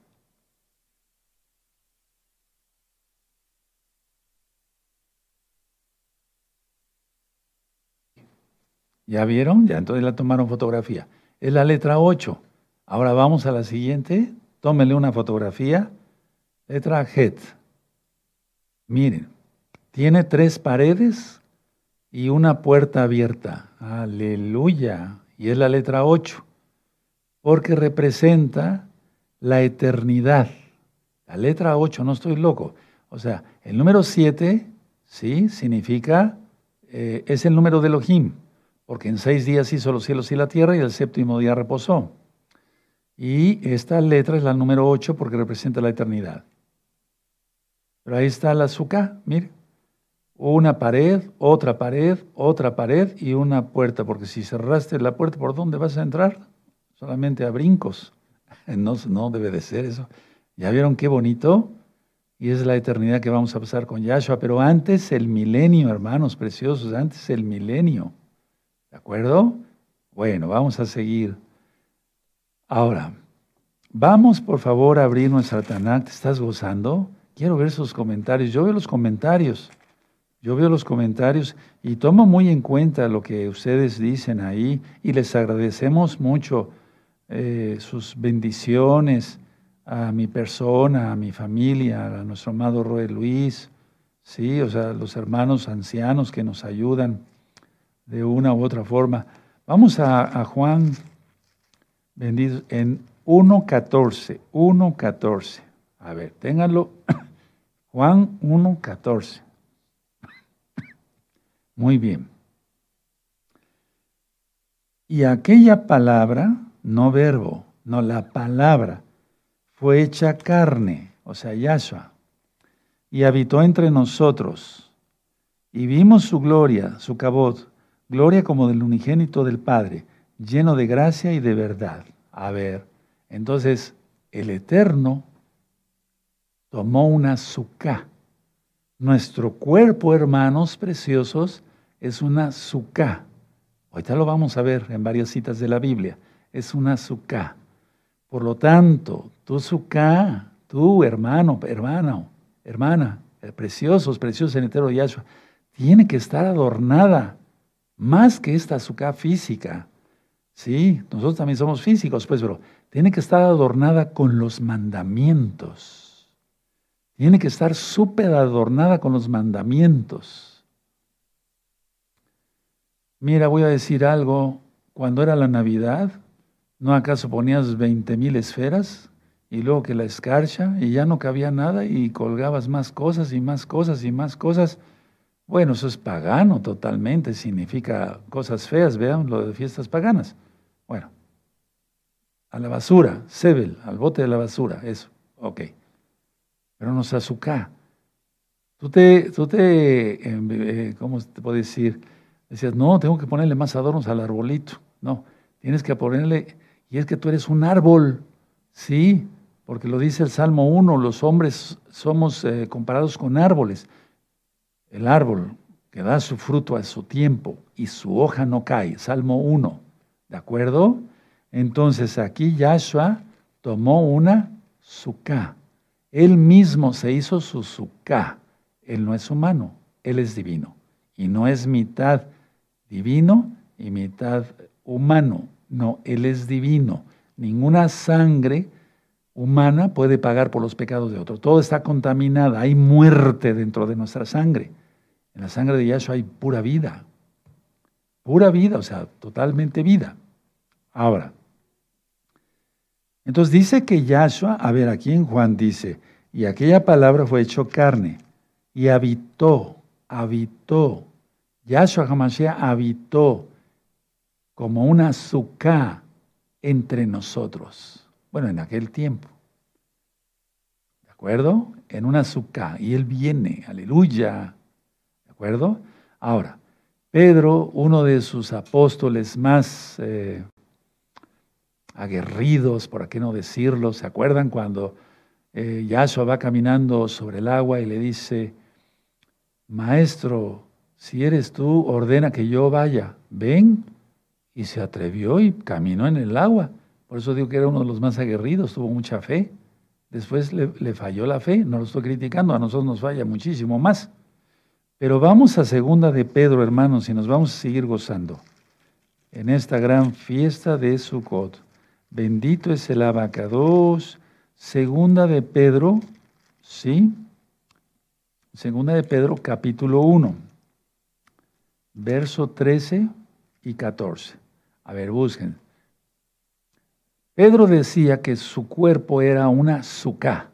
¿Ya vieron? Ya, entonces la tomaron fotografía. Es la letra ocho. Ahora vamos a la siguiente. Tómenle una fotografía. Letra Het. Miren, tiene tres paredes y una puerta abierta. ¡Aleluya! Y es la letra ocho, porque representa la eternidad. La letra ocho, no estoy loco. O sea, el número siete, ¿sí? Significa, eh, es el número de Elohim. Porque en seis días hizo los cielos y la tierra y el séptimo día reposó. Y esta letra es la número ocho porque representa la eternidad. Pero ahí está la SUKA, mire. Una pared, otra pared, otra pared y una puerta. Porque si cerraste la puerta, ¿por dónde vas a entrar? Solamente a brincos. No, no debe de ser eso. ¿Ya vieron qué bonito? Y es la eternidad que vamos a pasar con Yahshua. Pero antes el milenio, hermanos preciosos, antes el milenio. ¿De acuerdo? Bueno, vamos a seguir. Ahora, vamos por favor a abrir nuestra Tanaj. ¿Te estás gozando? Quiero ver sus comentarios. Yo veo los comentarios. Yo veo los comentarios y tomo muy en cuenta lo que ustedes dicen ahí y les agradecemos mucho eh, sus bendiciones a mi persona, a mi familia, a nuestro amado Roel Luis, sí, o sea, los hermanos ancianos que nos ayudan de una u otra forma. Vamos a, a Juan bendito en uno catorce. uno catorce. A ver, ténganlo. Juan uno catorce. Muy bien. Y aquella palabra, no verbo, no, la palabra, fue hecha carne, o sea, Yahshua, y habitó entre nosotros, y vimos su gloria, su cabot, gloria como del unigénito del Padre, lleno de gracia y de verdad. A ver, entonces el Eterno tomó una SUKA, Nuestro cuerpo, hermanos preciosos, es una suká. Ahorita lo vamos a ver en varias citas de la Biblia. Es una suká. Por lo tanto, tu suká, tu hermano, hermano, hermana, preciosos, preciosos en el entero de Yahshua, tiene que estar adornada más que esta suká física. Sí, nosotros también somos físicos, pues, pero tiene que estar adornada con los mandamientos. Tiene que estar súper adornada con los mandamientos. Mira, voy a decir algo. Cuando era la Navidad, ¿no acaso ponías veinte mil esferas? Y luego que la escarcha, y ya no cabía nada, y colgabas más cosas, y más cosas, y más cosas. Bueno, eso es pagano totalmente, significa cosas feas, vean lo de fiestas paganas. Bueno, a la basura, sebel, al bote de la basura, eso, ok. Pero no sasuká. Tú te, tú te eh, ¿cómo te puedo decir? Decías, no, tengo que ponerle más adornos al arbolito. No, tienes que ponerle, y es que tú eres un árbol, sí, porque lo dice el Salmo uno, los hombres somos eh, comparados con árboles. El árbol que da su fruto a su tiempo y su hoja no cae. Salmo uno. ¿De acuerdo? Entonces aquí Yahshua tomó una suká. Él mismo se hizo su suká. Él no es humano, él es divino. Y no es mitad divino y mitad humano. No, él es divino. Ninguna sangre humana puede pagar por los pecados de otro. Todo está contaminado. Hay muerte dentro de nuestra sangre. En la sangre de Yahshua hay pura vida. Pura vida, o sea, totalmente vida. Ahora, entonces dice que Yahshua, a ver, aquí en Juan dice, y aquella palabra fue hecho carne, y habitó, habitó. Yahshua Hamashiach habitó como una suká entre nosotros. Bueno, en aquel tiempo. ¿De acuerdo? En una suká. Y él viene. Aleluya. ¿De acuerdo? Ahora, Pedro, uno de sus apóstoles más eh, aguerridos, por qué no decirlo, ¿se acuerdan cuando eh, Yahshua va caminando sobre el agua y le dice, Maestro, si eres tú, ordena que yo vaya. Ven. Y se atrevió y caminó en el agua. Por eso digo que era uno de los más aguerridos, tuvo mucha fe. Después le, le falló la fe, no lo estoy criticando, a nosotros nos falla muchísimo más. Pero vamos a segunda de Pedro, hermanos, y nos vamos a seguir gozando en esta gran fiesta de Sukkot. Bendito es el Abacados. Segunda de Pedro, ¿sí? Segunda de Pedro, capítulo uno, verso trece y catorce. A ver, busquen. Pedro decía que su cuerpo era una suká.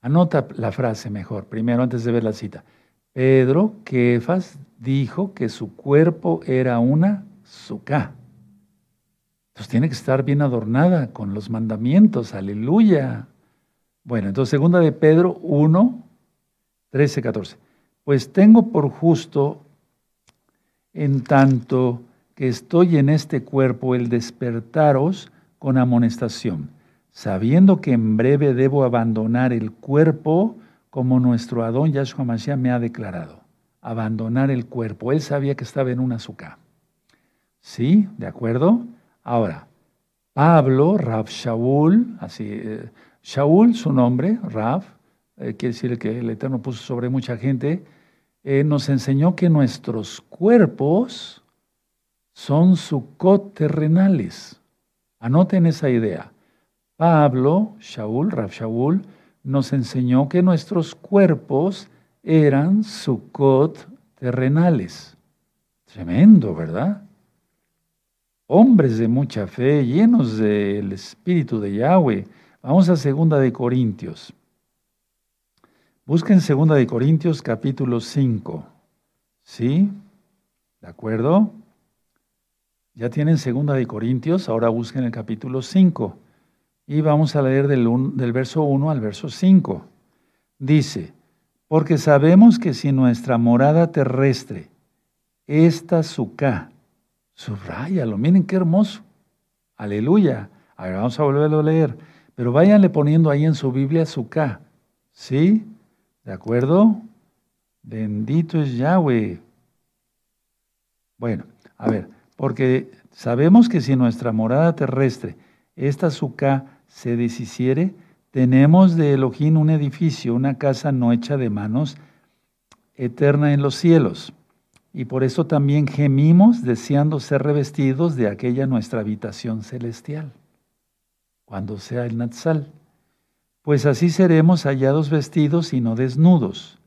Anota la frase mejor, primero antes de ver la cita. Pedro Kefas dijo que su cuerpo era una suká. Entonces tiene que estar bien adornada con los mandamientos, aleluya. Bueno, entonces segunda de Pedro uno, trece, catorce. Pues tengo por justo, en tanto que estoy en este cuerpo, el despertaros con amonestación, sabiendo que en breve debo abandonar el cuerpo como nuestro Adón Yahshua Mashiach me ha declarado. Abandonar el cuerpo. Él sabía que estaba en una suká. ¿Sí? ¿De acuerdo? Ahora, Pablo, Rav Shaul, así, eh, Shaul, su nombre, Rav, eh, quiere decir que el Eterno puso sobre mucha gente, eh, nos enseñó que nuestros cuerpos son sukkot terrenales. Anoten esa idea. Pablo, Shaul, Rav Shaul, nos enseñó que nuestros cuerpos eran sukkot terrenales. Tremendo, ¿verdad? Hombres de mucha fe, llenos del Espíritu de Yahweh. Vamos a Segunda de Corintios. Busquen Segunda de Corintios, capítulo cinco. ¿Sí? ¿De acuerdo? Ya tienen segunda de Corintios, ahora busquen el capítulo cinco. Y vamos a leer del, un, del verso uno al verso cinco. Dice, porque sabemos que si nuestra morada terrestre, esta suká, subráyalo, miren qué hermoso. Aleluya. A ver, vamos a volverlo a leer. Pero váyanle poniendo ahí en su Biblia suká. ¿Sí? ¿De acuerdo? Bendito es Yahweh. Bueno, a ver, porque sabemos que si nuestra morada terrestre, esta suká, se deshiciere, tenemos de Elohim un edificio, una casa no hecha de manos, eterna en los cielos. Y por eso también gemimos deseando ser revestidos de aquella nuestra habitación celestial, cuando sea el Natsal. Pues así seremos hallados vestidos y no desnudos.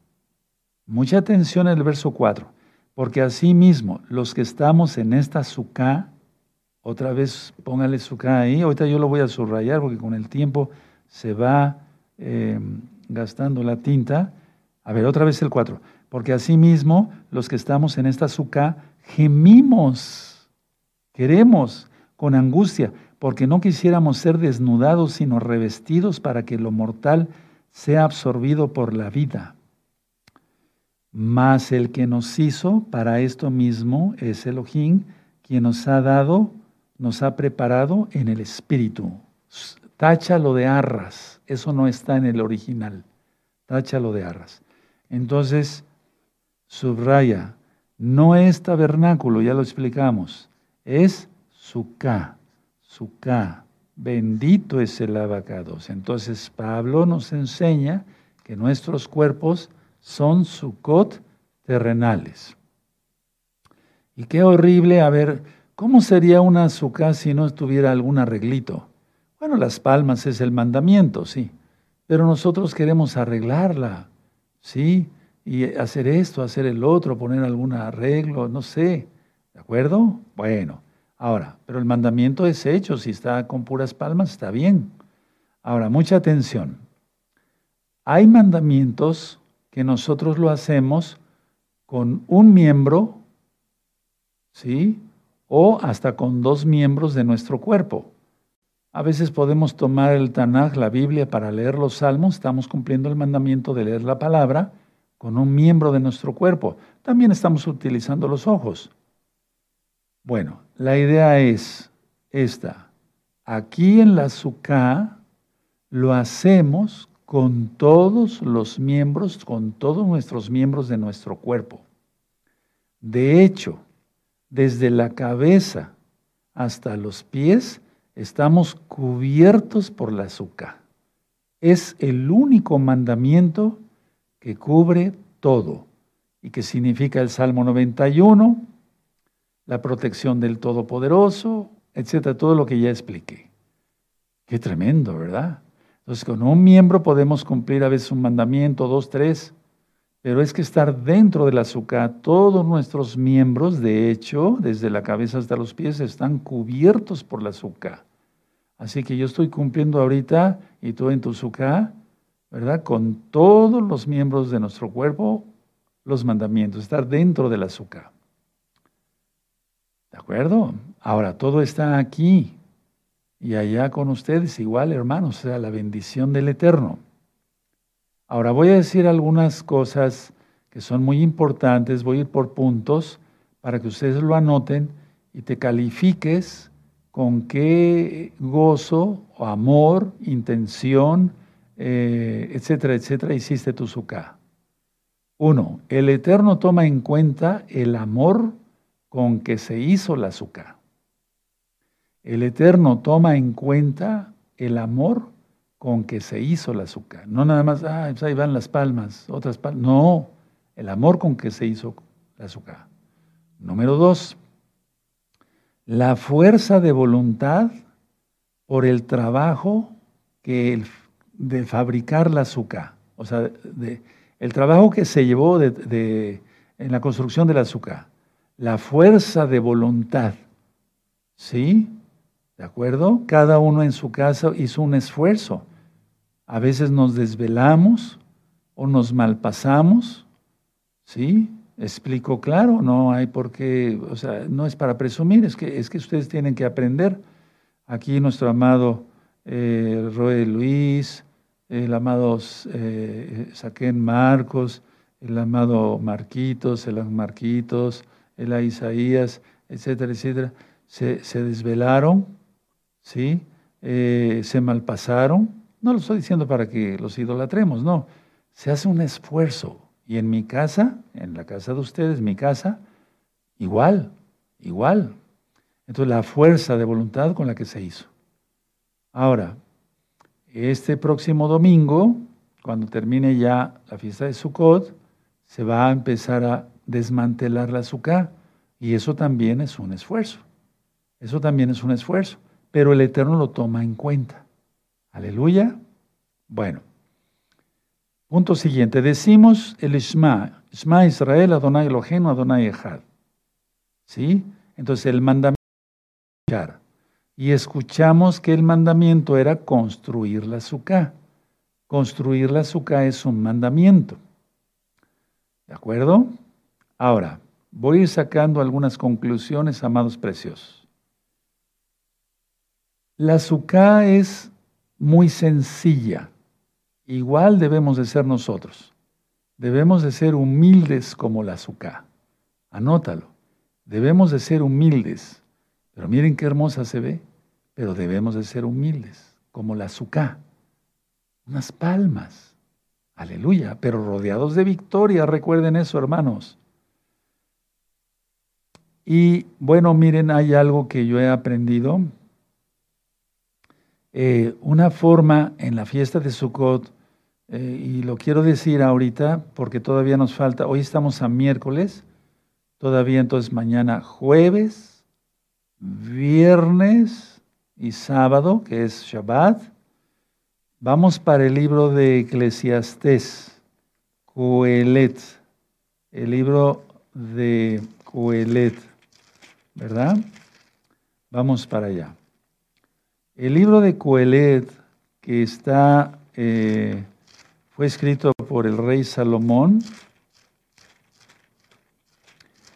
Mucha atención en el verso cuatro. Porque asimismo, los que estamos en esta suká, otra vez póngale suká ahí, ahorita yo lo voy a subrayar porque con el tiempo se va eh, gastando la tinta. A ver, otra vez el cuatro. Porque asimismo, los que estamos en esta suká, gemimos, queremos, con angustia, porque no quisiéramos ser desnudados, sino revestidos para que lo mortal sea absorbido por la vida. Mas el que nos hizo para esto mismo es Elohim, quien nos ha dado, nos ha preparado en el espíritu. Táchalo de arras, eso no está en el original. Táchalo de arras. Entonces, subraya, no es tabernáculo, ya lo explicamos, es suká, suká. Bendito es el Abacados. Entonces, Pablo nos enseña que nuestros cuerpos son Sukkot terrenales. Y qué horrible, a ver, ¿cómo sería una suká si no tuviera algún arreglito? Bueno, las palmas es el mandamiento, sí, pero nosotros queremos arreglarla, sí, y hacer esto, hacer el otro, poner algún arreglo, no sé, ¿de acuerdo? Bueno, ahora, pero el mandamiento es hecho, si está con puras palmas está bien. Ahora, mucha atención, hay mandamientos que nosotros lo hacemos con un miembro, ¿sí? O hasta con dos miembros de nuestro cuerpo. A veces podemos tomar el Tanaj, la Biblia, para leer los Salmos, estamos cumpliendo el mandamiento de leer la palabra con un miembro de nuestro cuerpo. También estamos utilizando los ojos. Bueno, la idea es esta. Aquí en la suká lo hacemos con todos los miembros, con todos nuestros miembros de nuestro cuerpo. De hecho, desde la cabeza hasta los pies, estamos cubiertos por la suká. Es el único mandamiento que cubre todo, y que significa el Salmo noventa y uno, la protección del Todopoderoso, etcétera, todo lo que ya expliqué. Qué tremendo, ¿verdad? Entonces, con un miembro podemos cumplir a veces un mandamiento, dos, tres, pero es que estar dentro de la suká, todos nuestros miembros, de hecho, desde la cabeza hasta los pies, están cubiertos por la suká. Así que yo estoy cumpliendo ahorita, y tú en tu suká, ¿verdad? Con todos los miembros de nuestro cuerpo, los mandamientos, estar dentro de la suká. ¿De acuerdo? Ahora, todo está aquí. Y allá con ustedes igual, hermanos, o sea, la bendición del Eterno. Ahora voy a decir algunas cosas que son muy importantes, voy a ir por puntos para que ustedes lo anoten y te califiques con qué gozo, amor, intención, eh, etcétera, etcétera, hiciste tu suká. Uno, el Eterno toma en cuenta el amor con que se hizo la suká. El Eterno toma en cuenta el amor con que se hizo la suká. No nada más, ah, pues ahí van las palmas, otras palmas. No, el amor con que se hizo la suká. Número dos, la fuerza de voluntad por el trabajo que el, de fabricar la suká. O sea, de, el trabajo que se llevó de, de, en la construcción de la suká. La fuerza de voluntad, ¿sí? ¿De acuerdo? Cada uno en su casa hizo un esfuerzo. A veces nos desvelamos o nos malpasamos. ¿Sí? Explico claro, no hay por qué, o sea, no es para presumir, es que, es que ustedes tienen que aprender. Aquí nuestro amado eh, Roe Luis, el amado eh, Saquén Marcos, el amado Marquitos, el Marquitos, el a Isaías, etcétera, etcétera. Se, se desvelaron, ¿sí? eh, se malpasaron. No lo estoy diciendo para que los idolatremos, no. Se hace un esfuerzo Y en mi casa, en la casa de ustedes, mi casa, igual, igual. Entonces, la fuerza de voluntad con la que se hizo. Ahora, este próximo domingo, cuando termine ya la fiesta de Sukkot, se va a empezar a desmantelar la SUKA. Y eso también es un esfuerzo. Eso también es un esfuerzo. Pero el Eterno lo toma en cuenta. Aleluya. Bueno. Punto siguiente. Decimos el Shema. Shema Israel, Adonai Elohim, Adonai Echad. ¿Sí? Entonces el mandamiento era escuchar. Y escuchamos que el mandamiento era construir la SUKA. Construir la SUKA es un mandamiento. ¿De acuerdo? Ahora, voy a ir sacando algunas conclusiones, amados preciosos. La SUKA es muy sencilla. Igual debemos de ser nosotros. Debemos de ser humildes como la SUKA. Anótalo. Debemos de ser humildes. Pero miren qué hermosa se ve. Pero debemos de ser humildes como la SUKA. Unas palmas. Aleluya, pero rodeados de victoria, recuerden eso, hermanos. Y bueno, miren, hay algo que yo he aprendido. Eh, una forma en la fiesta de Sukkot, eh, y lo quiero decir ahorita porque todavía nos falta, hoy estamos a miércoles, todavía entonces mañana jueves, viernes y sábado, que es Shabbat. Vamos para el libro de Eclesiastés, Qohelet, el libro de Qohelet, ¿verdad? Vamos para allá. El libro de Qohelet, que está, eh, fue escrito por el rey Salomón,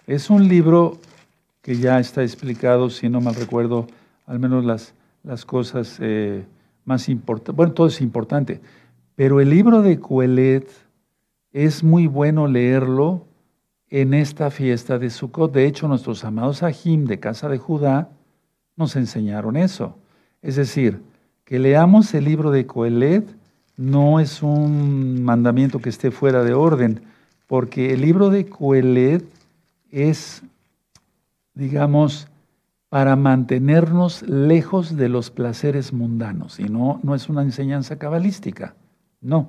es un libro que ya está explicado, si no mal recuerdo, al menos las, las cosas... Eh, más importante, bueno, todo es importante, pero el libro de Qohelet es muy bueno leerlo en esta fiesta de Sukkot. De hecho, nuestros amados Ajim de Casa de Judá nos enseñaron eso. Es decir, que leamos el libro de Qohelet no es un mandamiento que esté fuera de orden, porque el libro de Qohelet es, digamos, para mantenernos lejos de los placeres mundanos. Y no, no es una enseñanza cabalística, no.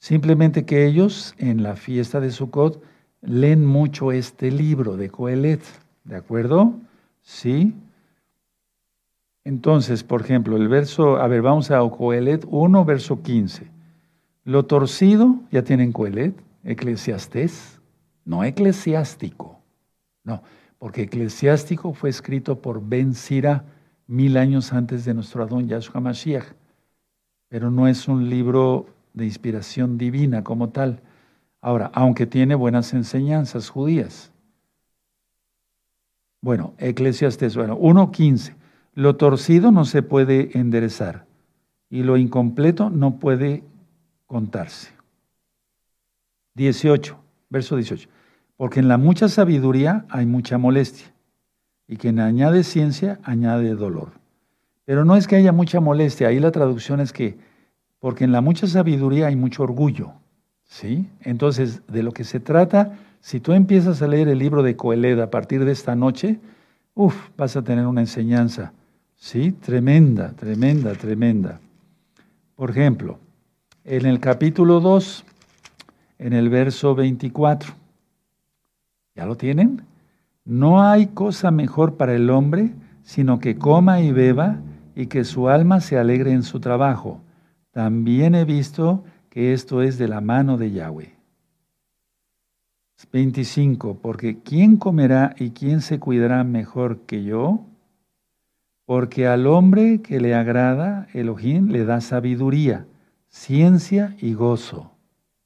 Simplemente que ellos en la fiesta de Sukkot leen mucho este libro de Qohelet, ¿de acuerdo? Sí. Entonces, por ejemplo, el verso, a ver, vamos a Qohelet uno, verso quince. Lo torcido, ya tienen Qohelet, Eclesiastés, no eclesiástico, no. Porque Eclesiástico fue escrito por Ben Sira mil años antes de nuestro Adón Yahshua Mashiach. Pero no es un libro de inspiración divina como tal. Ahora, aunque tiene buenas enseñanzas judías. Bueno, Eclesiastes, bueno, uno quince. Lo torcido no se puede enderezar y lo incompleto no puede contarse. dieciocho, verso dieciocho. Porque en la mucha sabiduría hay mucha molestia, y quien añade ciencia, añade dolor. Pero no es que haya mucha molestia, ahí la traducción es que, porque en la mucha sabiduría hay mucho orgullo, ¿sí? Entonces, de lo que se trata, si tú empiezas a leer el libro de Qohelet a partir de esta noche, uff, vas a tener una enseñanza, ¿sí? Tremenda, tremenda, tremenda. Por ejemplo, en el capítulo dos, en el verso veinticuatro, ¿ya lo tienen? No hay cosa mejor para el hombre, sino que coma y beba, y que su alma se alegre en su trabajo. También he visto que esto es de la mano de Yahweh. veinticinco. Porque ¿quién comerá y quién se cuidará mejor que yo? Porque al hombre que le agrada, Elohim le da sabiduría, ciencia y gozo.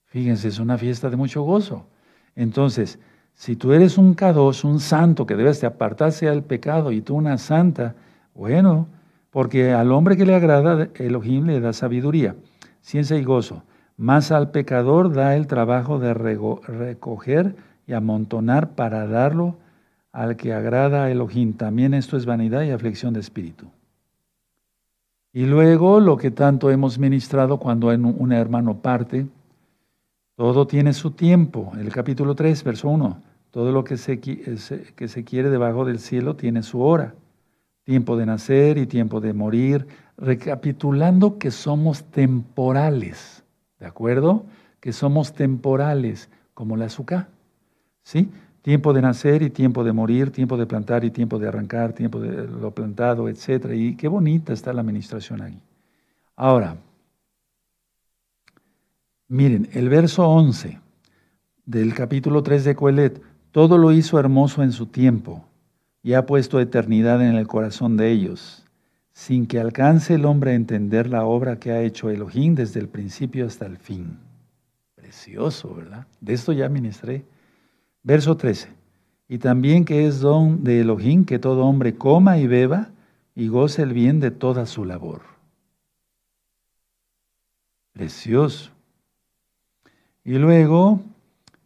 Fíjense, es una fiesta de mucho gozo. Entonces, si tú eres un kadosh, un santo, que debes de apartarse del pecado, y tú una santa, bueno, porque al hombre que le agrada, Elohim le da sabiduría, ciencia y gozo. Mas al pecador da el trabajo de recoger y amontonar para darlo al que agrada a Elohim. También esto es vanidad y aflicción de espíritu. Y luego lo que tanto hemos ministrado cuando un hermano parte, Todo tiene su tiempo. El capítulo tres, verso uno. Todo lo que se, que se quiere debajo del cielo tiene su hora. Tiempo de nacer y tiempo de morir. Recapitulando que somos temporales. ¿De acuerdo? Que somos temporales, como la SUKA. ¿Sí? Tiempo de nacer y tiempo de morir, tiempo de plantar y tiempo de arrancar, tiempo de lo plantado, etcétera. Y qué bonita está la administración aquí. Ahora, miren, el verso once del capítulo tres de Qohelet. Todo lo hizo hermoso en su tiempo y ha puesto eternidad en el corazón de ellos, sin que alcance el hombre a entender la obra que ha hecho Elohim desde el principio hasta el fin. Precioso, ¿verdad? De esto ya ministré. Verso trece. Y también que es don de Elohim que todo hombre coma y beba y goce el bien de toda su labor. Precioso. Y luego,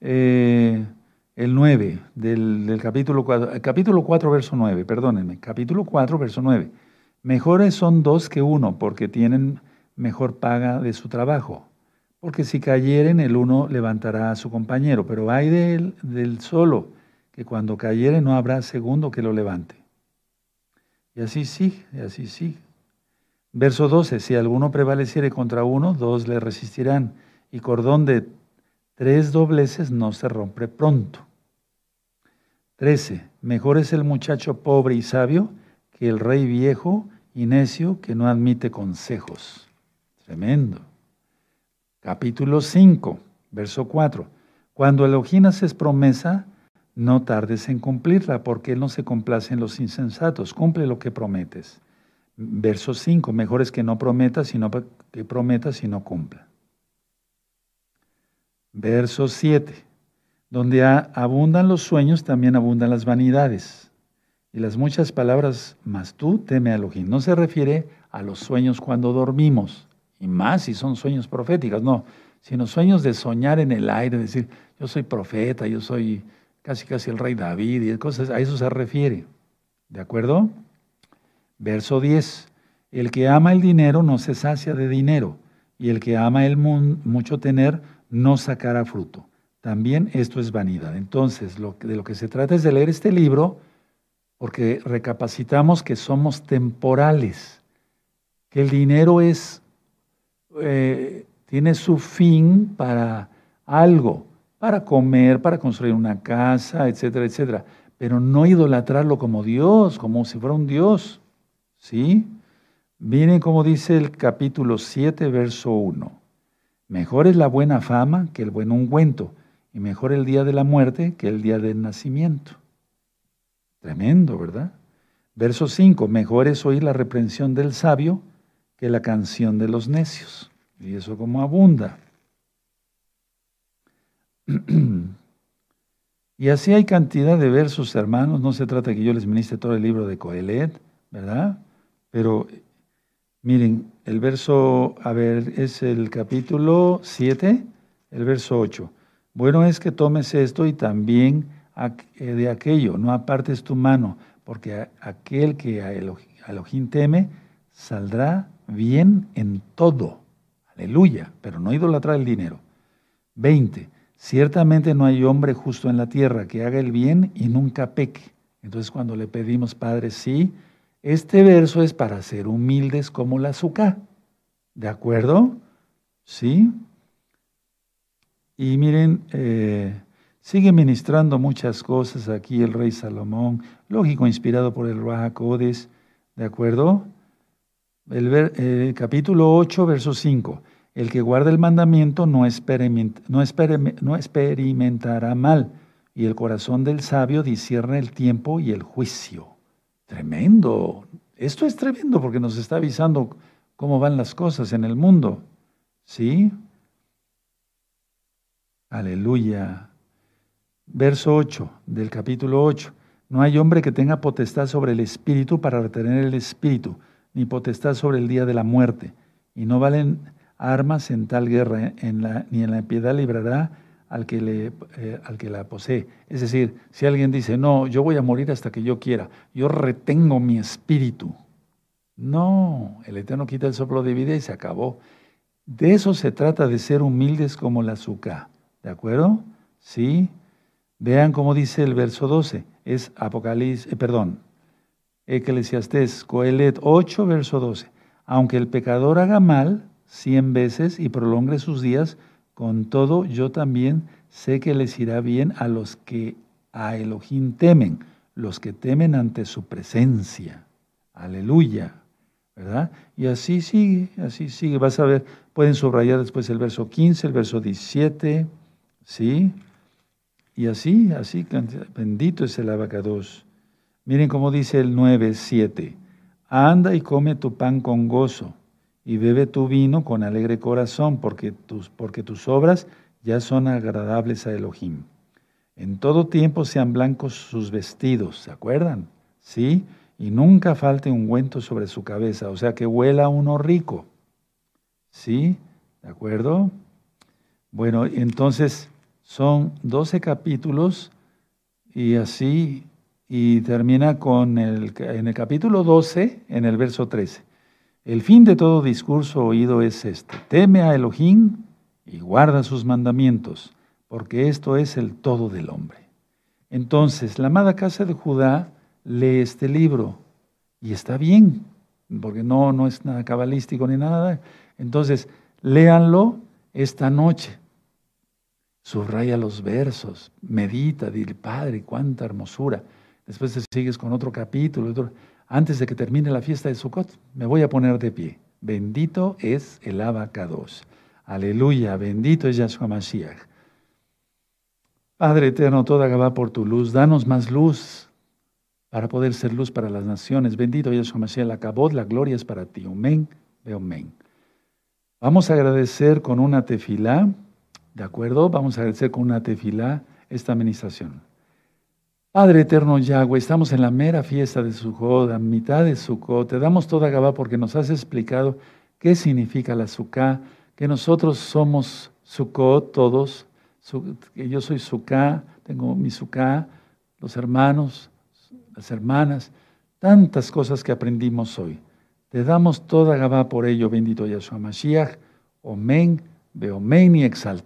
eh, el nueve del, del capítulo cuatro, capítulo cuatro, verso nueve, perdónenme, capítulo cuatro, verso nueve. Mejores son dos que uno, porque tienen mejor paga de su trabajo. Porque si cayeren, el uno levantará a su compañero, pero hay de él, del solo, que cuando cayere no habrá segundo que lo levante. Y así sí, y así sí. Verso doce, si alguno prevaleciere contra uno, dos le resistirán, y cordón de tres dobleces no se rompe pronto. trece. Mejor es el muchacho pobre y sabio que el rey viejo y necio que no admite consejos. Tremendo. Capítulo cinco, verso cuatro. Cuando Elohim haces promesa, no tardes en cumplirla, porque Él no se complace en los insensatos. Cumple lo que prometes. Verso cinco. Mejor es que no prometas, sino que prometas y no cumpla. Verso siete. Donde abundan los sueños, también abundan las vanidades. Y las muchas palabras, mas tú teme a Elohim. No se refiere a los sueños cuando dormimos. Y más si son sueños proféticos, no, sino sueños de soñar en el aire, decir, yo soy profeta, yo soy casi casi el rey David, y cosas, a eso se refiere, ¿de acuerdo? Verso diez, el que ama el dinero no se sacia de dinero, y el que ama el mucho tener no sacará fruto. También esto es vanidad. Entonces, lo, de lo que se trata es de leer este libro, porque recapacitamos que somos temporales, que el dinero es... Eh, tiene su fin para algo, para comer, para construir una casa, etcétera, etcétera. Pero no idolatrarlo como Dios, como si fuera un Dios. ¿Sí? Miren cómo dice el capítulo siete, verso uno. Mejor es la buena fama que el buen ungüento, y mejor el día de la muerte que el día del nacimiento. Tremendo, ¿verdad? Verso cinco. Mejor es oír la reprensión del sabio que la canción de los necios. Y eso como abunda. Y así hay cantidad de versos, hermanos. No se trata que yo les ministre todo el libro de Qohelet, ¿verdad? Pero miren, el verso, a ver, es el capítulo siete, el verso ocho. Bueno es que tomes esto y también de aquello, no apartes tu mano, porque aquel que a Elohim teme, saldrá bien en todo. Aleluya. Pero no idolatrar el dinero. veinte. Ciertamente no hay hombre justo en la tierra que haga el bien y nunca peque. Entonces cuando le pedimos, Padre, sí, este verso es para ser humildes como la SUKA. ¿De acuerdo? Sí. Y miren, eh, sigue ministrando muchas cosas aquí el rey Salomón. Lógico, inspirado por el Ruaja Codes. ¿De acuerdo? El, ver, el capítulo ocho, verso cinco. El que guarda el mandamiento no, experimenta, no, experime, no experimentará mal, y el corazón del sabio discierne el tiempo y el juicio. Tremendo. Esto es tremendo porque nos está avisando cómo van las cosas en el mundo. ¿Sí? Aleluya. Verso ocho del capítulo ocho. No hay hombre que tenga potestad sobre el espíritu para retener el espíritu, ni potestad sobre el día de la muerte, y no valen armas en tal guerra, en la, ni en la impiedad librará al que, le, eh, al que la posee. Es decir, si alguien dice, no, yo voy a morir hasta que yo quiera, yo retengo mi espíritu. No, el Eterno quita el soplo de vida y se acabó. De eso se trata, de ser humildes como la SUKA. ¿De acuerdo? Sí. Vean cómo dice el verso doce. Es Apocalipsis, eh, perdón, Eclesiastés, Qohelet ocho, verso doce. Aunque el pecador haga mal cien veces y prolongue sus días, con todo yo también sé que les irá bien a los que a Elohim temen, los que temen ante su presencia. Aleluya. ¿Verdad? Y así sigue, así sigue. Vas a ver, pueden subrayar después el verso quince, el verso diecisiete, ¿sí? Y así, así, bendito es el Abacados. Miren cómo dice el nueve siete. Anda y come tu pan con gozo, y bebe tu vino con alegre corazón, porque tus, porque tus obras ya son agradables a Elohim. En todo tiempo sean blancos sus vestidos, ¿se acuerdan? ¿Sí? Y nunca falte ungüento sobre su cabeza, o sea que huela uno rico. ¿Sí? ¿De acuerdo? Bueno, entonces son doce capítulos y así, y termina con el, en el capítulo doce, en el verso trece. El fin de todo discurso oído es este: teme a Elohim y guarda sus mandamientos, porque esto es el todo del hombre. Entonces, la amada casa de Judá lee este libro, y está bien, porque no, no es nada cabalístico ni nada. Entonces, léanlo esta noche. Subraya los versos, medita, dile, Padre, cuánta hermosura. Después te sigues con otro capítulo. Otro. Antes de que termine la fiesta de Sukkot, me voy a poner de pie. Bendito es el Abacados. Aleluya, bendito es Yahshua Mashiach. Padre eterno, toda Gavá por tu luz, danos más luz para poder ser luz para las naciones. Bendito Yahshua Mashiach, la cabot, la gloria es para ti. Omen, ve omen. Vamos a agradecer con una tefilá, ¿de acuerdo? Vamos a agradecer con una tefilá esta administración. Padre eterno Yahweh, estamos en la mera fiesta de Sukkot, a mitad de Sukkot. Te damos toda Gavá porque nos has explicado qué significa la SUKA, que nosotros somos Sukkot todos, su, que yo soy SUKA, tengo mi SUKA, los hermanos, las hermanas, tantas cosas que aprendimos hoy. Te damos toda Gavá por ello, bendito Yahshua Mashiach. Omen, ve omen y exalté.